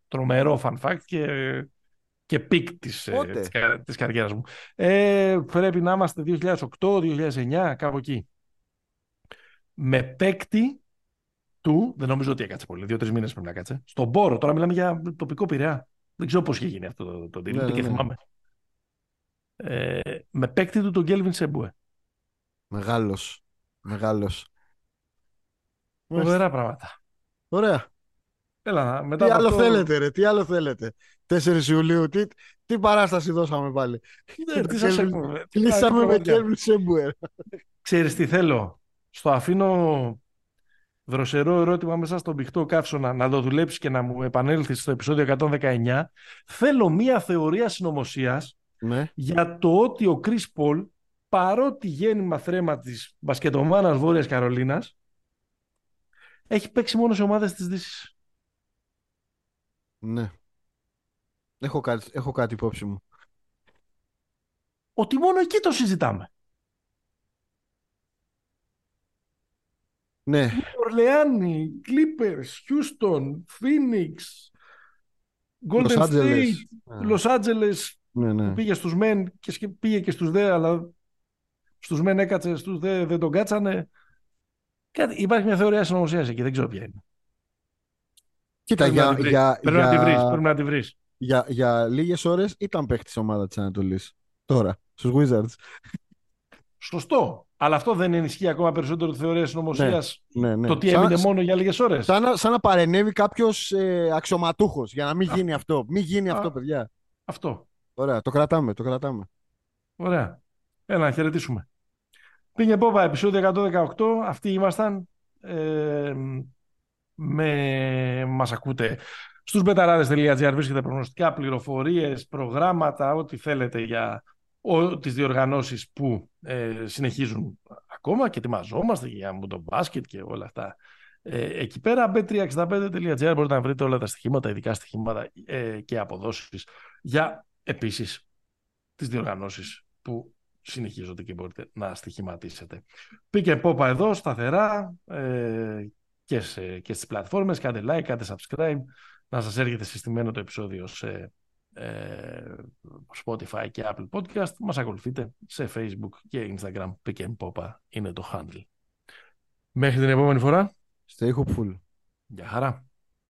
Τρομερό fun fact και πικ της καριέρας μου. Πρέπει να είμαστε 2008-2009, κάπου εκεί. Με παίκτη του, δεν νομίζω ότι έκατσε πολύ, 2-3 μήνες πρέπει να κάτσε, στον Πόρο. Τώρα μιλάμε για τοπικό Πειραιά. Δεν ξέρω πώς είχε γίνει αυτό το deal, και θυμάμαι. Με παίκτη του τον Γκέλβιν Σεμπούε. Μεγάλος. Ωραία πράγματα. Ωραία. Έλα, μετά τι άλλο θέλετε ρε, 4 Ιουλίου, τι παράσταση δώσαμε πάλι. Κλείσαμε με Γκέλβιν Σεμπούε. Ξέρεις τι θέλω? Στο αφήνω δροσερό ερώτημα μέσα στον πηχτό καύσωνα να το δουλέψεις και να μου επανέλθεις στο επεισόδιο 119. Θέλω μία θεωρία συνωμοσίας. Ναι. Για το ότι ο Κρις Πολ, παρότι γέννημα θρέμα της μπασκετομάνας Βόρειας Καρολίνας, έχει παίξει μόνο σε ομάδες της Δύσης. Ναι. Έχω κάτι υπόψη μου. Ότι μόνο εκεί το συζητάμε. Ναι. Ορλεάνι, Κλίπερς, Χιούστον, Φίνιξ, Γκόλντεν Στέιτ, Λος Άντζελες. Ναι. Πήγε στους μεν και πήγε και στους δε, αλλά στους μεν έκατσε, στους δε δεν τον κάτσανε. Υπάρχει μια θεωρία συνωμοσίας εκεί, δεν ξέρω ποια είναι. Κοίτα, πρέπει να τη βρεις. Για λίγες ώρες ήταν παίχτης ομάδα της Ανατολής. Τώρα, στους Wizards. Σωστό. Αλλά αυτό δεν ενισχύει ακόμα περισσότερο τη θεωρία συνωμοσίας. Ναι. Το τι έμεινε μόνο για λίγες ώρες. Σαν να παρενέβη κάποιος αξιωματούχος για να μην γίνει αυτό. Μην γίνει αυτό, παιδιά. Αυτό. Ωραία, το κρατάμε. Ωραία. Έλα, να χαιρετήσουμε. Πήγε Πόπα, επεισόδιο 118. Αυτοί ήμασταν. Μας ακούτε στους betarares.gr. Βρίσκεται προγνωστικά, πληροφορίες, προγράμματα, ό,τι θέλετε για τις διοργανώσεις που συνεχίζουν ακόμα και ετοιμαζόμαστε για το μπάσκετ και όλα αυτά. Εκεί πέρα, bet365.gr. Μπορείτε να βρείτε όλα τα στοιχήματα, ειδικά στοιχήματα και αποδόσεις για επίσης τις διοργανώσεις που συνεχίζονται και μπορείτε να στοιχηματίσετε. Πήκε Πόπα εδώ σταθερά και στις πλατφόρμες. Κάντε like, κάντε subscribe. Να σας έρχεται συστημένο το επεισόδιο σε Spotify και Apple Podcast. Μας ακολουθείτε σε Facebook και Instagram. Πήκε Πόπα είναι το handle. Μέχρι την επόμενη φορά. Stay hopeful. Γεια χαρά.